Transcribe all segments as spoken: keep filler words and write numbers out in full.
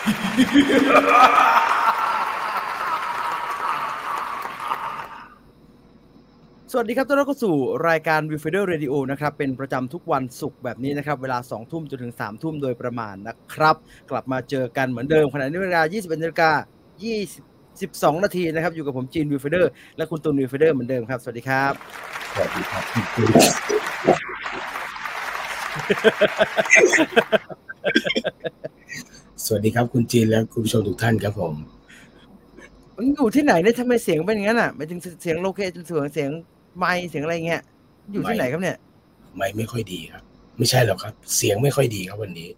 สวัสดีครับต้อนรับเข้าสู่รายการ Viewfinder Radio นะครับเป็นประจำทุกวันศุกร์แบบนี้นะครับเวลา สอง ทุ่มจนถึง สาม ทุ่มโดยประมาณนะครับกลับมาเจอกันเหมือนเดิมขณะนี้เวลา ยี่สิบเอ็ดนาฬิกาสิบสอง นาทีนะครับอยู่กับผมจีน Viewfinder และคุณตูน Viewfinder เหมือนเดิมครับสวัสดีครับสวัสดีครับสวัสดีครับคุณจีนและคุณผู้ชมทุกท่านครับผมอยู่ที่ไหนเนี่ยทำไมเสียงเป็นอย่างนั้นอ่ะไม่ถึงเสียงโลเคชั่นเสียงเสียงไมค์เสียงอะไรเงี้ยอยู่ที่ไหนครับเนี่ยไมค์ไม่ค่อยดีครับไม่ใช่หรอกครับเสียงไม่ค่อยดีครับวันนี้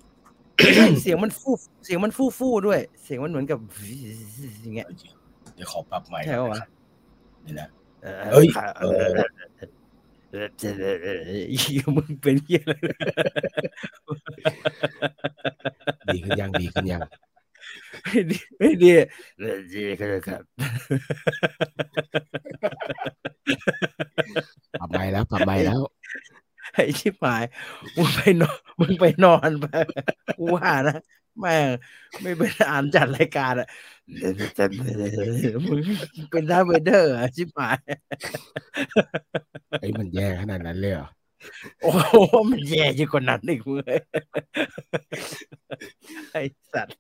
เสียงมันฟู่เสียงมันฟู่ฟู่ด้วยเสียงมันเหมือนกับอย่างเงี้ยเดี๋ยวขอปรับไมค์ใช่ป่ะนี่นะเฮ้ยมึงเป็นเหี้ยอะไรดีขึ้นยังดีขึ้นยังดีดีดีครับปรับไมค์แล้วปรับไมค์แล้วไอ้ชิบหายมึงไปนอนมึงไปนอนไปกูว่านะแม่งไม่เป็นอ่านจัดรายการอ่ะมึงเป็นดาร์ธเวเดอร์อ่ะชิบหายไอ้มันแย่ขนาดนั้นเลยเหรอโอ้มันแย่ยิ่งกว่านั้นอีกมึงไอ้สัตว์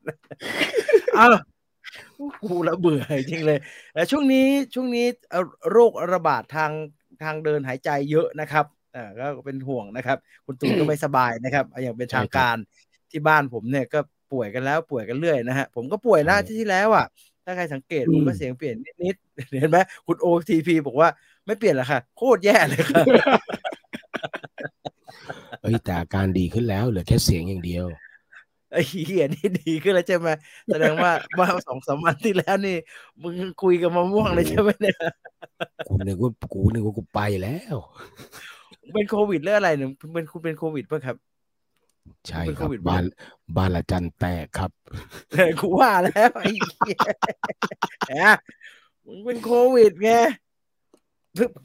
อ้าวกูละเบื่อจริงเลยแล้วช่วงนี้ช่วงนี้โรคระบาดทางทางเดินหายใจเยอะนะครับอ่าก็เป็นห่วงนะครับคุณตูนก็ไม่สบายนะครับอย่างเป็นทางการที่บ้านผมเนี่ยก็ป่วยกันแล้วป่วยกันเรื่อยนะฮะผมก็ป่วยหน้าที่ที่แล้วอ่ะถ้าใครสังเกตผมก็เสียงเปลี่ยนนิดๆเห็นไหมคุณ โอ ที พี บอกว่าไม่เปลี่ยนหรอกค่ะโคตรแย่เลยค่ะเอ้ยแต่อาการดีขึ้นแล้วเหลือแค่เสียงอย่างเดียวไอ้เหี้ยนี่ดีขึ้นแล้วใช่ไหมแสดงว่าว่า สองสาม วันที่แล้วนี่มึงคุยกับมะม่วงเลยใช่ไหมเนี่ยกูนึกว่ากูนึกว่ากูไปแล้วเป็นโควิดหรืออะไรเนี่ยเป็นคุณเป็นโควิดป่ะครับใช่ครับบ้านบ้านละจันแตกครับกูว่าแล้วไอ้เหี้ยนะมึงเป็นโควิดไง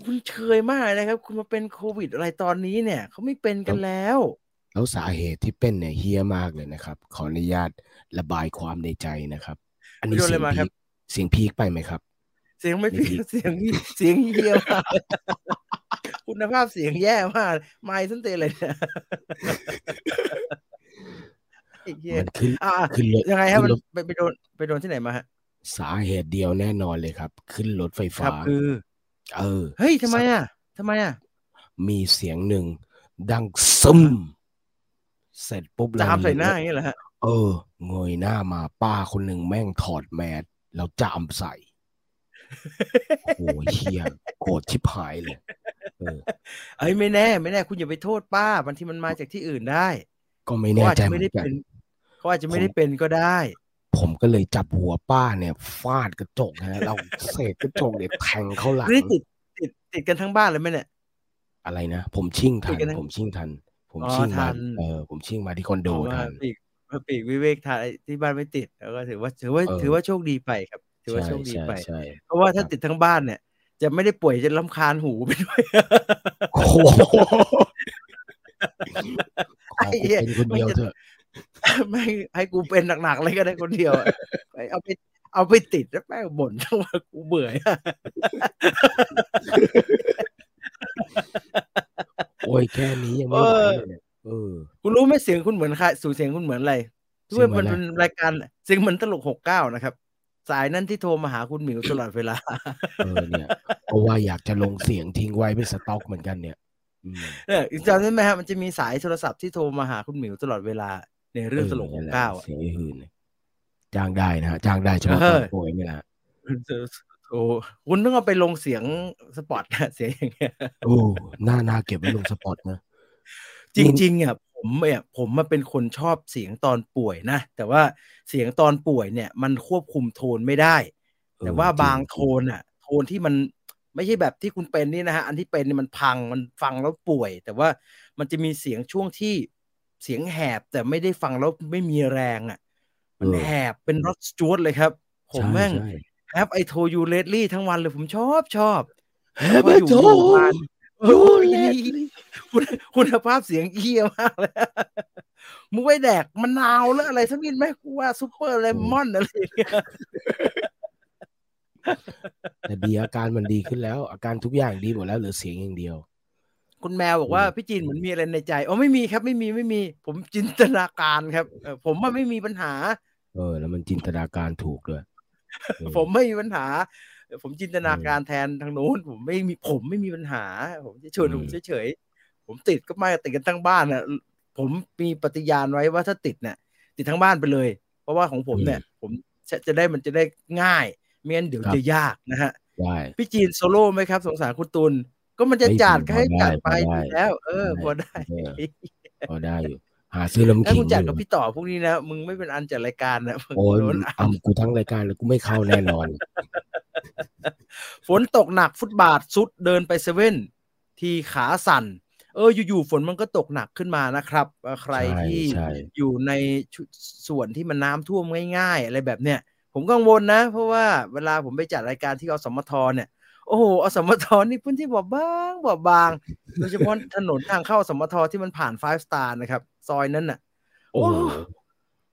คุณเชยมากนะครับคุณมาเป็นโควิดอะไรตอนนี้เนี่ยเขาไม่เป็นกันแล้วแล้วสาเหตุที่เป็นเนี่ยเฮี้ยมากเลยนะครับขออนุญาตระบายความในใจนะครับอันนี้เสียงพีคเสียงพีคไปไหมครับเสียงไม่พีคเสียงเสียงเฮี้ยมากคุณภาพเสียงแย่มากไมค์สั้นเตะเลยเนี่ยมันขึ้นขึ้นยังไงครับมันไปโดนไปโดนที่ไหนมาฮะสาเหตุเดียวแน่นอนเลยครับขึ้นรถไฟฟ้าคือเออเฮ้ยทำไมอ่ะทำไมอ่ะมีเสียงหนึ่งดังซึมเสร็จปุ๊บแล้วจามใส่หน้าอย่างนี้เหรอฮะเออเงยหน้ามาป้าคนหนึ่งแม่งถอดแมสแล้วจามใส่โอ้ยเฮียโกรธชิบหายเลยเออไอ้ไม่แน่ไม่แน่คุณอย่าไปโทษป้าบางทีมันมาจากที่อื่นได้ก็ไม่แน่ใจไม่ได้เป็นเขาอาจจะไม่ได้เป็นก็ได้ผมก็เลยจับหัวป้าเนี่ยฟาดกระจกนะเราเศษกระจกเนี่ยแทงเข้าหลังนี่ติดติดติดกันทั้งบ้านเลยไหมเนี่ยอะไรนะผมชิ่งทันผมชิ่งทันผมชิ่งมาเออผมชิ่งมาที่คอนโดทันปีกปีกวิเวกทันที่บ้านไม่ติดแล้วก็ถือว่าถือว่าถือว่าโชคดีไปครับถือว่าโชคดีไปเพราะว่าถ้าติดทั้งบ้านเนี่ยจะไม่ได้ป่วยจะรำคาญหูไปด้วยโอ้โหไอ้เป็นคนเดียวเถอะไม่ให้กูเป็นหนักๆเลยก็ได้คนเดียวเอาไปเอาไปติดแล้วแม่งบ่นทั้งวันกูเบื่อโอ้ยแค่นี้ยังไม่ไหวเลยเออคุณรู้ไหมเสียงคุณเหมือนใครสูเสียงคุณเหมือนอะไรด้วยมันเป็นรายการเสียงเหมือนตลกหกสิบเก้านะครับสายนั้นที่โทรมาหาคุณหมิวตลอดเวลาเออเนี่ยเพราะว่าอยากจะลงเสียงทิ้งไว้เป็นสต็อกเหมือนกันเนี่ยเนี่ยจำได้ไหมฮะมันจะมีสายโทรศัพท์ที่โทรมาหาคุณหมิวตลอดเวลาในเรื่องตลกของเก้าอ่ะเสียหื่นจ้างได้นะฮะจ้างได้เฉพาะตอนป่วยนี่แหละโอ้คุณต้องเอาไปลงเสียงสปอตนะเสียงอย่างเงี้ยโอ้หน้าหน้าเก็บไว้ลงสปอตนะจริงๆอ่ะผมเนี่ยผมมาเป็นคนชอบเสียงตอนป่วยนะแต่ว่าเสียงตอนป่วยเนี่ยมันควบคุมโทนไม่ได้แต่ว่าบางโทนอ่ะโทนที่มันไม่ใช่แบบที่คุณเป็นนี่นะฮะอันที่เป็นนี่มันพังมันฟังแล้วป่วยแต่ว่ามันจะมีเสียงช่วงที่เสียงแหบแต่ไม่ได้ฟังแล้วไม่มีแรงอ่ะมันแหบเป็นรถจวดเลยครับผมแม่ง Have I Told You Lately ทั้งวันเลยผมชอบชอบ Have I Told You Lately คุณภาพเสียงเหี้ยมากเลย มึงไปแดกมะนาวหรืออะไรสักนิดไหมกูว่าซุปเปอร์เลมอนอะไรอย่างเงี้ยแต่ดีอาการมันดีขึ้นแล้วอาการทุกอย่างดีหมดแล้วเหลือเสียงอย่างเดียวคุณแมวบอกว่าพี่จีนเหมือนมีอะไรในใจอ๋อไม่มีครับไม่มีไม่มีผมจินตนาการครับผมว่าไม่มีปัญหาเออแล้วมันจินตนาการถูกด้วยผมไม่มีปัญหาผมจินตนาการแทนทางโน้นผมไม่มีผมไม่มีปัญหาผมเฉยๆผมเฉยๆผมติดก็ไม่ติดกันทั้งบ้านน่ะผมมีปฏิญาณไว้ว่าถ้าติดเนี่ยติดทั้งบ้านไปเลยเพราะว่าของผมเนี่ยผมจะได้มันจะได้ง่ายไม่งั้นเดี๋ยวจะยากนะฮะพี่จีนโซโล่ไหมครับสงสารคุณตุลก็มันจะจัดให้จัดไปแล้วเออพอได้พอได้อยู่หาซื้อลำคิงถ้าคุณจัดกับพี่ต่อพวกนี้นะมึงไม่เป็นอันจัดรายการนะโอ้ยอ่ำกูทั้งรายการเลยกูไม่เข้าแน่นอนฝนตกหนักฟุตบาทซุดเดินไปเซเว่นทีขาสั่นเอออยู่ๆฝนมันก็ตกหนักขึ้นมานะครับใครที่อยู่ในส่วนที่มันน้ำท่วมง่ายๆอะไรแบบเนี้ยผมกังวลนะเพราะว่าเวลาผมไปจัดรายการที่อสมทเนี่ยโอ้โหอสมทนี่พื้นที่บอบบางบอบบางโดยเฉพาะถนนทางเข้าอสมทที่มันผ่านไฟว์ star นะครับซอยนั้นน่ะโอ้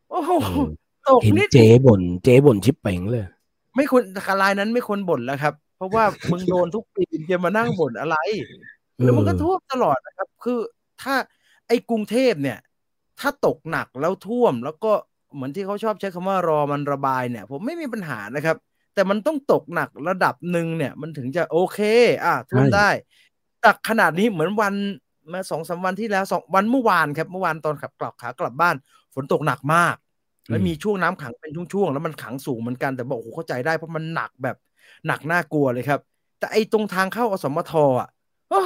โอ้ตกนิดเจ๊บ่นเจ๊บ่นชิบเป่งเลยไม่ควรอะไรนั้นไม่ควรบ่นแล้วครับเพราะว่ามึงโดนทุกปีจะมานั่งบ่นอะไรแล้วมันก็ท่วมตลอดนะครับคือถ้าไอ้กรุงเทพเนี่ยถ้าตกหนักแล้วท่วมแล้วก็เหมือนที่เขาชอบใช้คำว่ารอมันระบายเนี่ยผมไม่มีปัญหานะครับแต่มันต้องตกหนักระดับหนึ่งเนี่ยมันถึงจะโอเคอ่ะท่วมได้แต่ขนาดนี้เหมือนวันมา สองสาม วันที่แล้วสองวันเมื่อวานครับเมื่อวานตอนขับกลับขากลับบ้านฝนตกหนักมากแล้วมีช่วงน้ำขังเป็นช่วงๆแล้วมันขังสูงเหมือนกันแต่บอกโอ้เข้าใจได้เพราะมันหนักแบบหนักน่ากลัวเลยครับแต่ไอ้ตรงทางเข้าอสมทอ่ะโอ้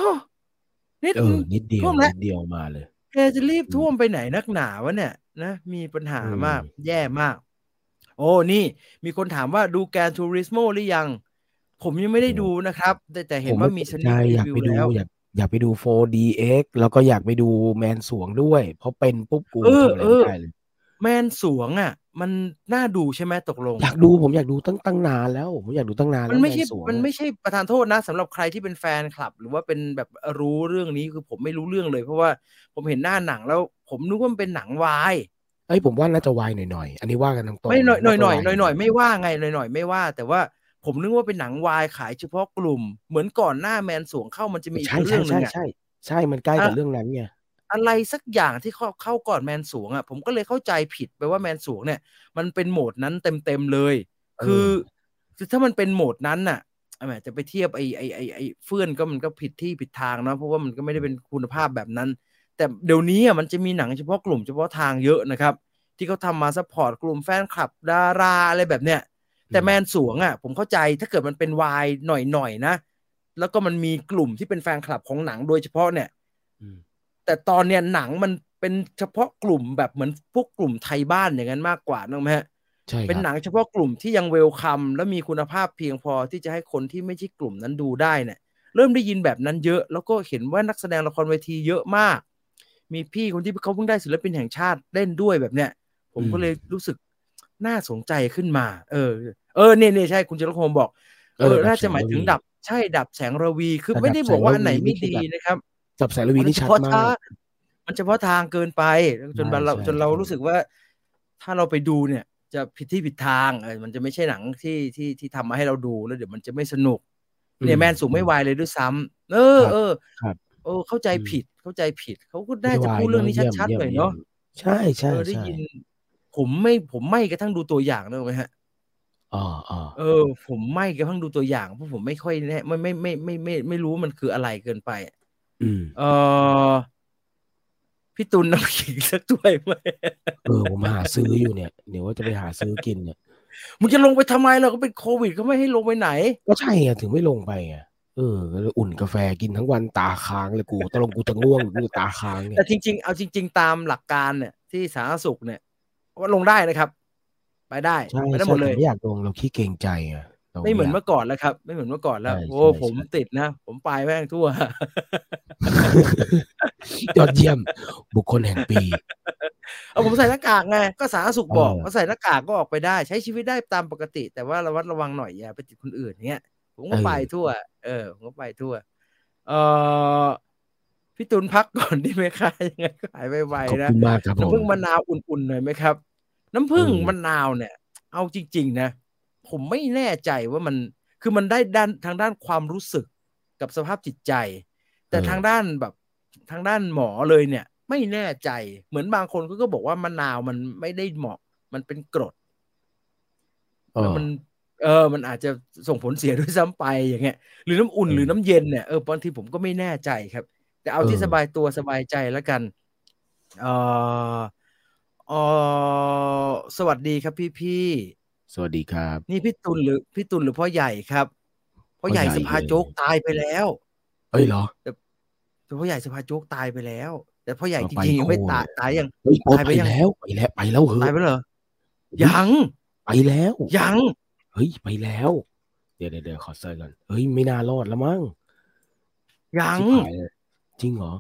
นิดนิดเดียวนิดเดียวมาเลยแกจะรีบท่วมไปไหนนักหนาวะเนี่ยนะมีปัญหามากแย่มากโอ้นี่มีคนถามว่าดูแกนทูริสโมหรือยังผมยังไม่ได้ดูนะครับแต่แต่เห็นว่ามีสนิทอยากไปดูอยากอยากไปดู โฟร์ดีเอ็กซ์ แล้วก็อยากไปดูแมนสวงด้วยเพราะเป็นปุ๊บกูทำอะไรไม่ได้เลยแมนสวงอ่ะมันน่าดูใช่ไหมตกลงอยากดูผมอยากดูตั้งตั้งนานแล้วผมอยากดูตั้งนานแล้วมันไม่ใช่มันไม่ใช่ประธานโทษนะสำหรับใครที่เป็นแฟนคลับหรือว่าเป็นแบบรู้เรื่องนี้คือผมไม่รู้เรื่องเลยเพราะว่าผมเห็นหน้าหนังแล้วผมนึกว่ามันเป็นหนังวายไอ้ผมว่าน่าจะวายหน่อยๆอันนี้ว่ากันตรงๆไม่หน่อยๆหน่อยๆหน่อยๆไม่ว่าไงหน่อยๆไม่ว่าแต่ว่าผมนึกว่าเป็นหนังวายขายเฉพาะกลุ่มเหมือนก่อนหน้าแมนสวงเข้ามันจะมีเรื่องนึงอ่ะใช่ๆๆใช่มันใกล้กับเรื่องนั้นไงอะไรสักอย่างที่เข้าเข้าก่อนแมนสวงอ่ะผมก็เลยเข้าใจผิดไปว่าแมนสวงเนี่ยมันเป็นโหมดนั้นเต็มๆเลยคือถ้ามันเป็นโหมดนั้นน่ะแหมจะไปเทียบไอ้ไอ้ไอ้ไอ้เฟื่อนก็มันก็ผิดที่ผิดทางเนาะเพราะว่ามันก็ไม่ได้เป็นคุณภาพแบบนั้นแต่เดี๋ยวนี้อ่ะมันจะมีหนังเฉพาะกลุ่มเฉพาะทางเยอะนะครับที่เขาทำมาซัพพอร์ตกลุ่มแฟนคลับดาราอะไรแบบเนี้ยแต่แมนสวงอ่ะผมเข้าใจถ้าเกิดมันเป็นวายหน่อยๆนะแล้วก็มันมีกลุ่มที่เป็นแฟนคลับของหนังโดยเฉพาะเนี่ยแต่ตอนเนี้ยหนังมันเป็นเฉพาะกลุ่มแบบเหมือนพวกกลุ่มไทยบ้านอย่างนั้นมากกว่านะมั้ยฮะใช่เป็นหนังเฉพาะกลุ่มที่ยังเวลคัมและมีคุณภาพเพียงพอที่จะให้คนที่ไม่ใช่กลุ่มนั้นดูได้เนี่ยเริ่มได้ยินแบบนั้นเยอะแล้วก็เห็นว่านักแสดงละครเวทีเยอะมากมีพี่คนที่เขาเพิ่งได้ศิลปินแห่งชาติเล่นด้วยแบบเนี้ยผมก็เลยรู้สึกน่าสนใจขึ้นมาเออเออเนี่ยๆใช่คุณจรคมบอกเออน่าจะหมายถึงดับใช่ดับแสงระวีคือไม่ได้บอกว่าอันไหนไม่ดีนะครับดับแสงระวีนี่ชัดมากมันเฉพาะทางเกินไปจนเราจนเรารู้สึกว่าถ้าเราไปดูเนี่ยจะผิดที่ผิดทางเออมันจะไม่ใช่หนังที่ที่ที่ทำมาให้เราดูแล้วเดี๋ยวมันจะไม่สนุกเนี่ยแมนสูงไม่วายเลยด้วยซ้ำเออเออเออเข้าใจผิดเข้าใจผิดเขาก็น่าจะพูดเรื่องนี้ชัดๆหน่อยเนาะใช่ใช่ได้ยินผมไม่ผมไม่กระทั่งดูตัวอย่างเลยไหมฮะอ๋อเออผมไม่กระทั่งดูตัวอย่างเพราะผมไม่ค่อยแน่ไม่ไม่ไม่ไม่ไม่ไม่รู้มันคืออะไรเกินไปอืมเออพี่ตุลน้ำขิงสักถ้วยไหมเออผมหาซื้ออยู่เนี่ยเดี๋ยวว่าจะไปหาซื้อกินเนี่ยมึงจะลงไปทำไมเราก็เป็นโควิดก็ไม่ให้ลงไปไหนก็ใช่ไงถึงไม่ลงไปไงเอออุ่นกาแฟกินทั้งวันตาค้างเลยกูตะลงกูจะง่วงกูตาค้างเนี่ยแต่จริงๆเอาจริงๆตามหลักการเนี่ยที่สาธารณสุขเนี่ยว่าลงได้นะครับไปได้ไปได้หมดเลยไม่อยากลงเราขี้เกรงใจอ่ะไม่เหมือนเมื่อก่อนแล้วครับไม่เหมือนเมื่อก่อนแล้วโอ้ผมติดนะผมไปแม่งทั่วยอดเยี่ยมบุคคลแห่งปีเอาผมใส่หน้ากากไงก็สาธารณสุขบอกว่าใส่หน้ากากก็ออกไปได้ใช้ชีวิตได้ตามปกติแต่ว่าระวัดระวังหน่อยอย่าไปติดคนอื่นเงี้ยผมก็ไปทั่วเออผมก็ไปทั่วเอ่อ พี่ตูนพักก่อนดีไหมคะยังไงขายไวๆนะน้ำผึ้งมะนาวอุ่นๆหน่อยไหมครับน้ำผึ้งมะนาวเนี่ยเอาจริงๆนะผมไม่แน่ใจว่ามันคือมันได้ด้านทางด้านความรู้สึกกับสภาพจิตใจแต่ทางด้านแบบทางด้านหมอเลยเนี่ยไม่แน่ใจเหมือนบางคนก็บอกว่ามะนาวมันไม่ได้เหมาะมันเป็นกรดแล้วมันเออมันอาจจะส่งผลเสียด้วยซ้ำไปอย่างเงี้ยหรือน้ำอุ่นหรือน้ำเย็นเนี่ยเออบางทีผมก็ไม่แน่ใจครับแต่เอาที่สบายตัวสบายใจแล้วกันเอ่อเอ่อสวัสดีครับพี่ๆสวัสดีครับนี่พี่ตุลหรือพี่ตุลหรือพ่อใหญ่ครับพ่อใหญ่สภาโจ๊กตายไปแล้วเอ้ยเหรอแต่พ่อใหญ่สภาโจ๊กตายไปแล้วแต่พ่อใหญ่จริงๆยังไม่ตายตายยังตายไปแล้วไปแล้วไปแล้วเหรอตายไปเหรอยังไปแล้วยังเฮ้ยไปแล้วเดี๋ยวเดี๋ยวขอเซิร์ชก่อนเฮ้ยไม่น่ารอดแล้วมั้งยังจริงเหรอ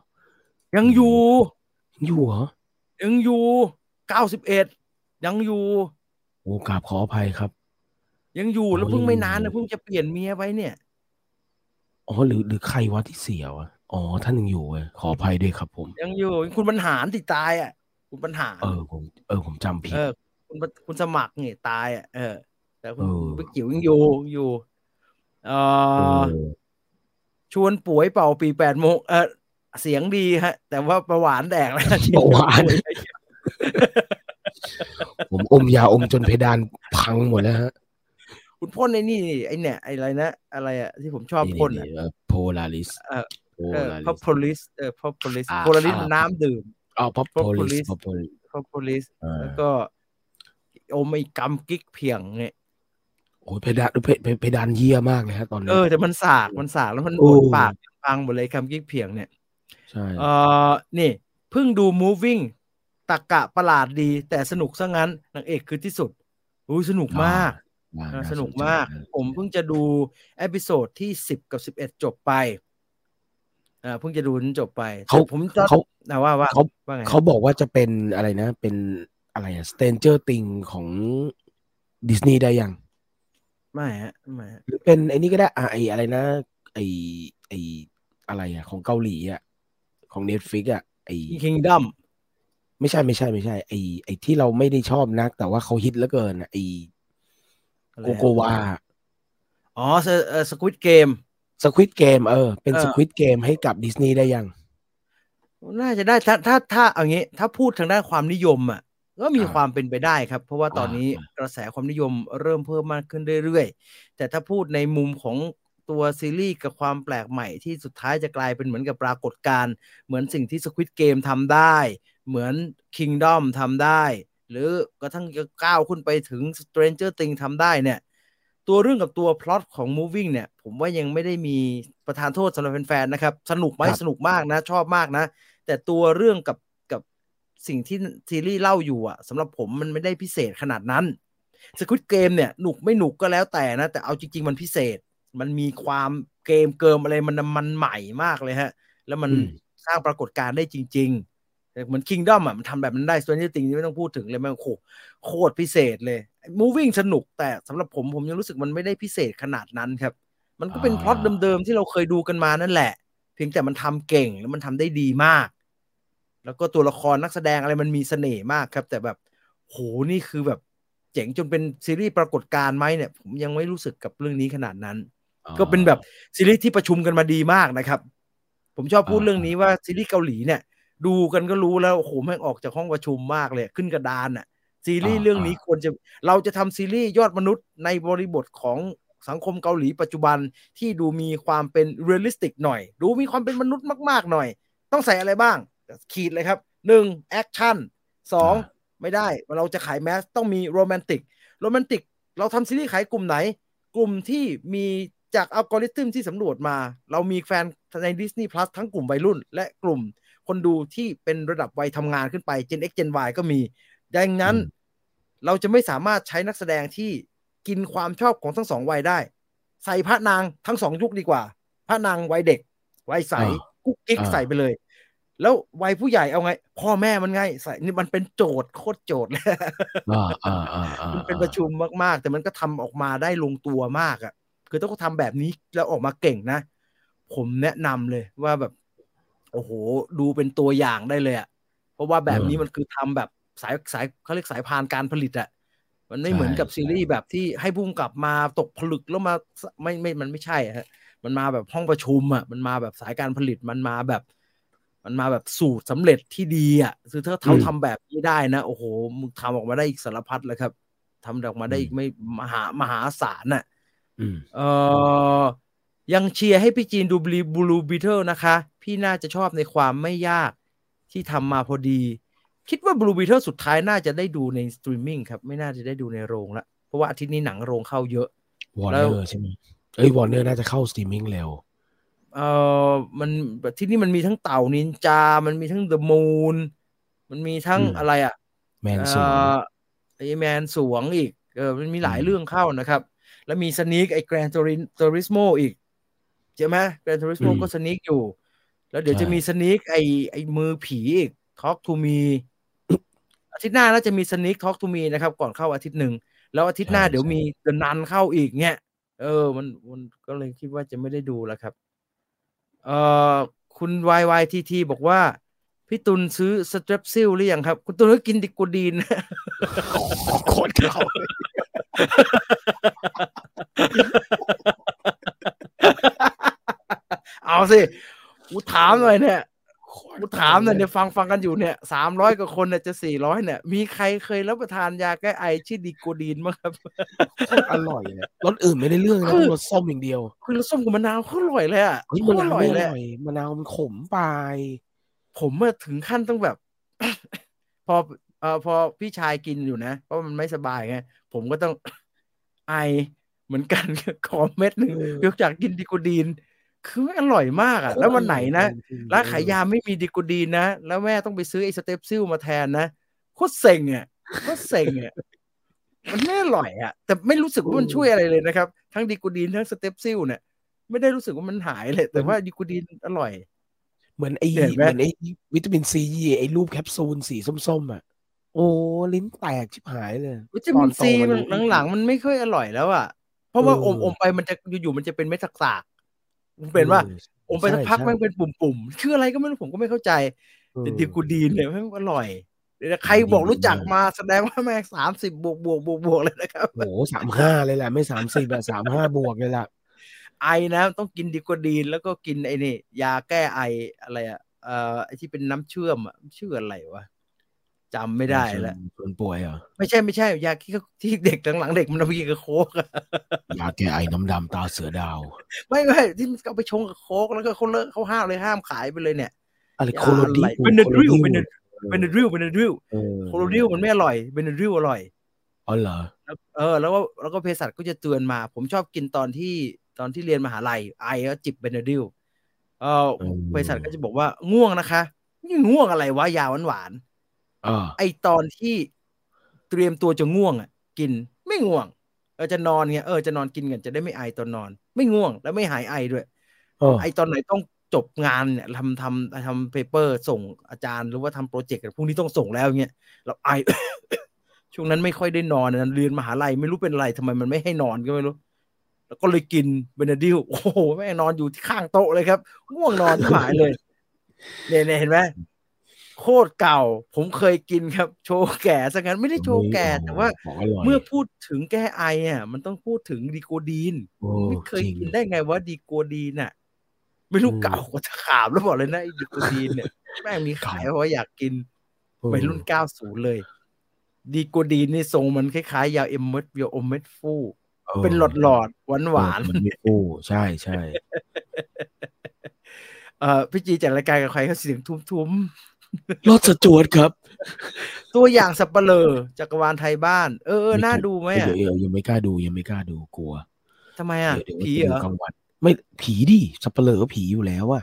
ยังอยู่อยู่เหรอยังอยู่เก้าสิบเอ็ดยังอยู่โอ้กราบขออภัยครับยังอยู่แล้วเพิ่งไม่นานนะเพิ่งจะเปลี่ยนเมียไว้เนี่ยอ๋อหรือหรือใครวะที่เสียวะอ๋อท่านยังอยู่เลยขออภัยด้วยครับผมยังอยู่คุณบรรหารติดตายอ่ะคุณบรรหารเออผมเออผมจำผิดเออคุณคุณสมัครเนี่ยตายอ่ะเออแต่คุณไปจิ๋วยังอยู่อยู่เออชวนป่วยเป่าปีแปดโมงเออเสียงดีฮะแต่ว่าประหวานแดกแล้วประหวานผมอมยาอมจนเพดานพังหมดแล้วฮะคุณพ่นไอ้นี่ไอ้เนี่ยไอ้อะไรนะอะไรอ่ะที่ผมชอบพ่นอ่ะโพลาริสเออพอโพลิสเออพอโพลิสโพลาริสมันน้ำดื่มอ๋อพอโพลิสพอโพลิสแล้วก็โอไมกัมกิ๊กเพียงเนี่ยโอ้ยเพดานเพดานเยี่ยมากเลยฮะตอนนี้เออแต่มันสากมันสากแล้วมันปวดปากฟังหมดเลยกัมกิ๊กเพียงเนี่ยใช่เออนี่เพิ่งดู moving ตะกะประหลาดดีแต่สนุกซะงั้นนางเอกคือที่สุดอุ้ยสนุกมากสนุกมากผมเพิ่งจะดูเอพิโซดที่สิบกับสิบเอ็ดจบไปอ่าเพิ่งจะดูนั้นจบไปเขาผมเขานะว่าว่าเขาบอกว่าจะเป็นอะไรนะเป็นอะไรอ่ะ Stranger Things ของดิสนีย์ได้ยังไม่ฮะไม่หรือเป็นไอ้นี่ก็ได้อ่ะไอ้อะไรนะไอ้ไอ้อะไรอ่ะของเกาหลีอ่ะของ Netflix อ่ะไอ้ Kingdom ไม่ใช่ไม่ใช่ไม่ใช่ไอ้ไอ้ที่เราไม่ได้ชอบนักแต่ว่าเขาฮิตเหลือเกินไอ้โกโกวาอ๋อเอ่อ Squid Game Squid Game เออเป็น Squid Game ให้กับดิสนีย์ได้ยังน่าจะได้ถ้าถ้าถ้าอย่างงี้ถ้าพูดทางด้านความนิยมอ่ะก็มีความเป็นไปได้ครับเพราะว่าตอนนี้กระแสความนิยมเริ่มเพิ่มมากขึ้นเรื่อยๆแต่ถ้าพูดในมุมของตัวซีรีส์กับความแปลกใหม่ที่สุดท้ายจะกลายเป็นเหมือนกับปรากฏการณ์เหมือนสิ่งที่ Squid Game ทำได้เหมือน Kingdom ทำได้หรือกระทั่งก้าวขึ้นไปถึง Stranger Things ทำได้เนี่ยตัวเรื่องกับตัวพล็อตของ Moving เนี่ยผมว่ายังไม่ได้มีประทานโทษสำหรับแฟนๆนะครับสนุกไหมสนุกมากนะชอบมากนะแต่ตัวเรื่องกับกับสิ่งที่ซีรีส์เล่าอยู่อ่ะสำหรับผมมันไม่ได้พิเศษขนาดนั้น Squid Game เนี่ยหนุกไม่หนุกก็แล้วแต่นะแต่เอาจริงๆมันพิเศษมันมีความเกมเกิมอะไรมันมันใหม่มากเลยฮะแล้วมันสร้างปรากฏการณ์ได้จริงๆเหมือน Kingdom อ่ะมันทำแบบนั้นได้ Stranger Things ไม่ต้องพูดถึงเลยมันโคตรโคตรพิเศษเลยMoving สนุกแต่สำหรับผมผมยังรู้สึกมันไม่ได้พิเศษขนาดนั้นครับมันก็เป็นพล็อตเดิมๆที่เราเคยดูกันมานั่นแหละเพียงแต่มันทำเก่งแล้วมันทำได้ดีมากแล้วก็ตัวละครนักแสดงอะไรมันมีเสน่ห์มากครับแต่แบบโหนี่คือแบบเจ๋งจนเป็นซีรีส์ปรากฏการณ์ไหมเนี่ยผมยังไม่รู้สึกกับเรื่องนี้ขนาดนั้นก็เป็นแบบซีรีส์ที่ประชุมกันมาดีมากนะครับผมชอบพูดเรื่องนี้ว่าซีรีส์เกาหลีเนี่ยดูกันก็รู้แล้วโหแม่งออกจากห้องประชุมมากเลยขึ้นกระดานอ่ะซีรีส์เรื่องนี้ควรจะเราจะทำซีรีส์ยอดมนุษย์ในบริบทของสังคมเกาหลีปัจจุบันที่ดูมีความเป็นเรียลลิสติกหน่อยดูมีความเป็นมนุษย์มากๆหน่อยต้องใส่อะไรบ้างขีดเลยครับหนึ่งแอคชั่นสองไม่ได้เราจะขายแมสต้องมีโรแมนติกโรแมนติกเราทำซีรีส์ขายกลุ่มไหนกลุ่มที่มีจากอัลกอริทึมที่สำรวจมาเรามีแฟนใน Disney Plus ทั้งกลุ่มวัยรุ่นและกลุ่มคนดูที่เป็นระดับวัยทำงานขึ้นไป Gen X Gen Y ก็มีดังนั้นเราจะไม่สามารถใช้นักแสดงที่กินความชอบของทั้งสองวัยได้ใส่พระนางทั้งสองยุคดีกว่าพระนางวัยเด็กวัยใสกุ๊กกิ๊กใส่ไปเลยแล้ววัยผู้ใหญ่เอาไงพ่อแม่มันไงใส่นี่มันเป็นโจทย์โคตรโจทย์เลยมันเป็นประชุมมากๆแต่มันก็ทำออกมาได้ลงตัวมากอ่ะคือต้องทำแบบนี้แล้วออกมาเก่งนะผมแนะนำเลยว่าแบบ โอ้โหดูเป็นตัวอย่างได้เลยอ่ะเพราะว่าแบบนี้มันคือทำแบบสายสายเขาเรียกสายพานการผลิตอ่ะมันไม่เหมือนกับซีรีส์แบบที่ให้พุ่งกลับมาตกผลึกแล้วมาไม่ไม่มันไม่ใช่ฮะมันมาแบบห้องประชุมอ่ะมันมาแบบสายการผลิตมันมาแบบมันมาแบบสูตรสำเร็จที่ดีอ่ะคือถ้าเขาทำแบบนี้ได้นะโอ้โหมึงทำออกมาได้อีกสารพัดเลยครับทำออกมาได้อีกไม่มหามหาศาลน่ะเอ่อยังเชียร์ให้พี่จีนดูบูลูบีเทิลนะคะพี่น่าจะชอบในความไม่ยากที่ทำมาพอดีคิดว่าบูลูบีเทิลสุดท้ายน่าจะได้ดูในสตรีมมิ่งครับไม่น่าจะได้ดูในโรงละเพราะว่าอาทิตย์นี้หนังโรงเข้าเยอะวอร์เนอร์ใช่ไหมเอ้ยวอร์เนอร์น่าจะเข้าสตรีมมิ่งเร็วเอ่อมันที่นี่มันมีทั้งเต่านินจามันมีทั้งเดอะมูนมันมีทั้งอะไรอ่ะแมนสวงไอแมนสวงอีกเออมันมีหลายเรื่องเข้านะครับแล้วมีสนิกไอแกรนทัวริสโมอีกใช่ไหมแกรนทัวริสโมก็สนิกอยู่แล้วเดี๋ยวจะมีสนิกไอไอมือผีอีกทอล์คทูมีอาทิตย์หน้าน่าจะมีสนิกทอล์คทูมีนะครับก่อนเข้าอาทิตย์หนึ่งแล้วอาทิตย์หน้าเดี๋ยวมีเดอะนันเข้าอีกเงี้ยเออมันมันก็เลยคิดว่าจะไม่ได้ดูแล้วครับเอ่อคุณ วาย วาย ที ที บอกว่าพี่ตุลซื้อสเตรปซิลหรือยังครับคุณตุลก็กินดิกูดีนโคตรเก่าเอาสิกูถามหน่อยเนี่ยกูถามหน่อยเนี่ยฟังฟังกันอยู่เนี่ยสามร้อยกว่าคนเนี่ยจะสี่ร้อยเนี่ยมีใครเคยรับประทานยาแก้ไอชื่อดิกูดีนมั้งครับอร่อยเนี่ยรสอื่นไม่ได้เรื่องนะรสส้มอย่างเดียวคือรสส้มกับมะนาวเขาอร่อยเลยอ่ะมันอร่อยเลยมะนาวมันขมไปผมเมื่อถึงขั้นต้องแบบพอเอ่อพอพี่ชายกินอยู่นะเพราะมันไม่สบายไงผมก็ต้องไอเหมือนกันขอเม็ดนึงยกจากกินดิกูดีนคือมันอร่อยมากอ่ะแล้ววันไหนนะร้านขายยาไม่มีดิกูดีนนะแล้วแม่ต้องไปซื้อไอ้สเตปซิลมาแทนนะโคตรเซ็งอ่ะโคตรเซ็งอ่ะมันไม่อร่อยอ่ะแต่ไม่รู้สึกว่ามันช่วยอะไรเลยนะครับทั้งดิกูดีนทั้งสเตปซิลเนี่ยไม่ได้รู้สึกว่ามันหายเลยแต่ว่าดิกูดีนอร่อยเหมือนไอ้เหมือนไอ้วิตามินซีไอ้รูปแคปซูลสีส้มๆอ่ะโอ้ลิ้นแตกชิบหายเลยวิตามินซีมันหลังๆมันไม่ค่อยอร่อยแล้วอ่ะเพราะว่าอมอมไปมันจะอยู่ๆมันจะเป็นเม็ดสากๆมันเป็นว่าอมไปสักพักมันเป็นปุ่มๆคืออะไรก็ไม่รู้ผมก็ไม่เข้าใจแต่ดิกูดีนเนี่ยมันอร่อยใครบอกรู้จักมาแสดงว่าแม่งสามสิบบวกบวกบวกบวกเลยนะครับโอ้สามห้าเลยแหละไม่สามสิบแบบสามห้าบวกเลยล่ะไอนะต้องกินดิกูดีนแล้วก็กินไอ้นี่ยาแก้ไออะไรอ่ะเอ่อไอ้ที่เป็นน้ำเชื่อมอ่ะชื่ออะไรวะจำไม่ได้แล้วคนป่วยเหรอไม่ใช่ไม่ใช่ยาที่ที่เด็กหลังๆเด็กมันเอาไปกินกับโค้กยาแก้ไอน้ำดำตาเสือดาวไม่ไม่ที่มันเอาไปชงกับโค้กแล้วก็เขาเลิกเขาห้ามเลยห้ามขายไปเลยเนี่ยอะไรโคโลดิเป็นเนริลเป็นเนเป็นเนริลเป็นเนริลโคโลดิลมันไม่อร่อยเป็นเนริลอร่อยอ๋อเหรอเออแล้วก็แล้วก็เภสัชก็จะเตือนมาผมชอบกินตอนที่ตอนที่เรียนมหาลัยไอ้ก็จิบเบนเนดิลเอ่อบริษัทก็จะบอกว่าง่วงนะคะนี่ง่วงอะไรวะยาหวานๆเออไอตอนที่เตรียมตัวจะง่วงอ่ะกินไม่ง่วงเออจะนอนเงี้ยเออจะนอนกินกันจะได้ไม่ไอตอนนอนไม่ง่วงแล้วไม่หายไอด้วยเออไอตอนไหนต้องจบงานเนี่ยทำทำทำเพเปอร์ส่งอาจารย์หรือว่าทำโปรเจกต์พวกนี้ต้องส่งแล้วเงี้ยเราไอ ช่วงนั้นไม่ค่อยได้นอนเรียนมหาลัยไม่รู้เป็นอะไรทำไมมันไม่ให้นอนก็ไม่รู้แล้วก็เลยกินเบนดิลโอ้โหแม่นอนอยู่ที่ข้างโต๊ะเลยครับง่วงนอนหายเลยเนี่ยเห็นไหมโคตรเก่าผมเคยกินครับโชว์แก่ซะงั้นไม่ได้โชว์แก่แต่ว่าเมื่อพูดถึงแก้ไออ่ะมันต้องพูดถึงดีโกดีนไม่เคยกินได้ไงวะดีโกดีนน่ะไม่รู้เก่ากว่าจะขาบแล้วบอกเลยนะไอ้ดีโกดีนเนี่ยแม่งมีขายเพราะอยากกินไปรุ่นเก้าสิบเลยดีโกดีนนี่ทรงมันคล้ายๆยาเอ็มเม็ดยาอมเม็ดฟูเป็นหลอดหลอดหวานหวานมันมีคู่ใช่ใช่เอ่อพี่จีจัดรายการกับใครเขาเสียงทุ้มๆรถสจวดครับตัวอย่างสัปเหร่อจักรวาลไทยบ้านเออน่าดูไหมอ่ะยังไม่กล้าดูยังไม่กล้าดูกลัวทำไมอ่ะผีเหรอกลางวันไม่ผีดิสัปเหร่อผีอยู่แล้วอ่ะ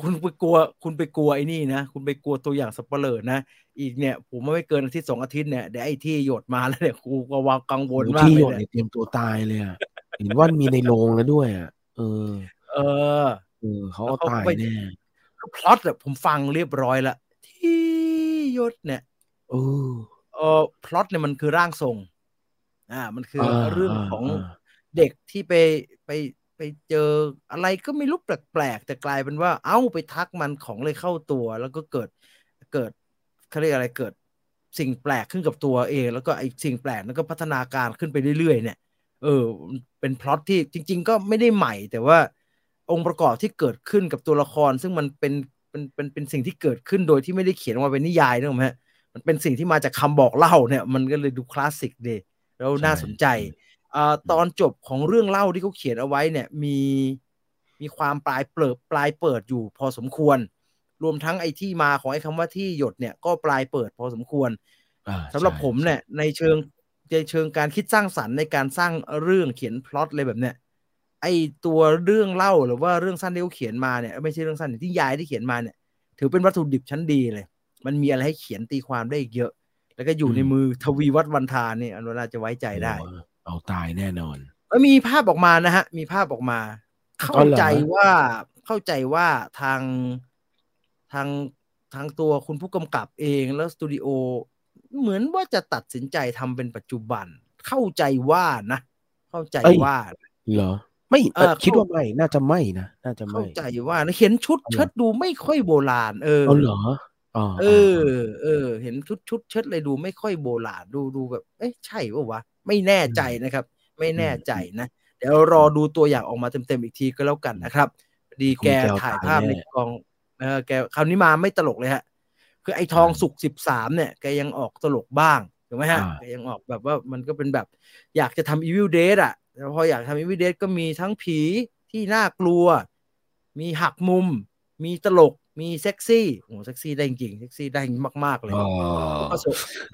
คุณไปกลัวคุณไปกลัวไอ้นี่นะคุณไปกลัวตัวอย่างสัปเหร่อนะอีกเนี่ยผมไม่เกินอาทิตย์สองอาทิตย์เนี่ยเดี๋ยวไอ้ที่หยดมาแล้วเนี่ยกูก็วางกังวลมากเลยที่หยดเนี่ยเตรียมตัวตายเลยอ่ะเห็นว่ามีในโรงแล้วด้วยอ่ะเออเออเออเขาก็ตายแน่พล็อตอ่ะผมฟังเรียบร้อยละที่หยดเนี่ยเออเออพล็อตเนี่ยมันคือร่างทรงอ่ามันคือเรื่องของเด็กที่ไปไปไป เจออะไรก็ไม่รู้แปลกๆแต่กลายเป็นว่าเอ้าไปทักมันของเลยเข้าตัวแล้วก็เกิดเกิดเขาเรียกอะไรเกิดสิ่งแปลกขึ้นกับตัวเองแล้วก็ไอ้สิ่งแปลกนั้นก็พัฒนาการขึ้นไปเรื่อยๆเนี่ยเออเป็นพล็อตที่จริงๆก็ไม่ได้ใหม่แต่ว่าองค์ประกอบที่เกิดขึ้นกับตัวละครซึ่งมันเป็นเป็นเป็นเป็นสิ่งที่เกิดขึ้นโดยที่ไม่ได้เขียนออกมาเป็นนิยายนะฮะมันเป็นสิ่งที่มาจากคำบอกเล่าเนี่ยมันก็เลยดูคลาสสิกดีแล้วน่าสนใจอ่าตอนจบของเรื่องเล่าที่เขาเขียนเอาไว้เนี่ยมีมีความปลายเปิดปลายเปิดอยู่พอสมควรรวมทั้งไอ้ที่มาของไอ้คำว่าที่หยดเนี่ยก็ปลายเปิดพอสมควรสำหรับผมเนี่ยในเชิงในเชิงการคิดสร้างสรรค์ในการสร้างเรื่องเขียนพล็อตอะไรแบบเนี้ยไอ้ตัวเรื่องเล่าหรือว่าเรื่องสั้นที่เขาเขียนมาเนี่ยไม่ใช่เรื่องสั้นที่ยายที่เขียนมาเนี่ยถือเป็นวัตถุดิบชั้นดีเลยมันมีอะไรให้เขียนตีความได้อีกเยอะแล้วก็อยู่ในมือทวีวัฒน์วันทาเนี่ยอนุราจะไว้ใจได้เอาตายแน่นอนมีภาพออกมานะฮะมีภาพออกมาเข้าใจว่าเข้าใจว่าทางทางทางตัวคุณผู้กำกับเองแล้วสตูดิโอเหมือนว่าจะตัดสินใจทำเป็นปัจจุบันเข้าใจว่านะเข้าใจว่าเหรอไม่คิดว่าไม่น่าจะไม่นะน่าจะไม่เข้าใจว่านะเห็นชุดเชิดดูไม่ค่อยโบราณเออเหรออ๋อเออเออเห็นชุดชุดเชิดเลยดูไม่ค่อยโบราณดูดูแบบเอ๊ะใช่ป่าววะไม่แน่ใจนะครับไม่แน่ใจนะเดี๋ยวรอดูตัวอย่างออกมาเต็มๆอีกทีก็แล้วกันนะครับดีแกถ่ายภาพในกองเออแกคราวนี้มาไม่ตลกเลยฮะคือไอ้ทองสุกสิบสามเนี่ยแกยังออกตลกบ้างถูกไหมฮะแกยังออกแบบว่ามันก็เป็นแบบอยากจะทำ Evil Dead อ่ะแล้วพออยากทำ Evil Dead ก็มีทั้งผีที่น่ากลัวมีหักมุมมีตลกมีเซ็กซี่โอ้เซ็กซี่ได้จริงเซ็กซี่ได้มากๆเลย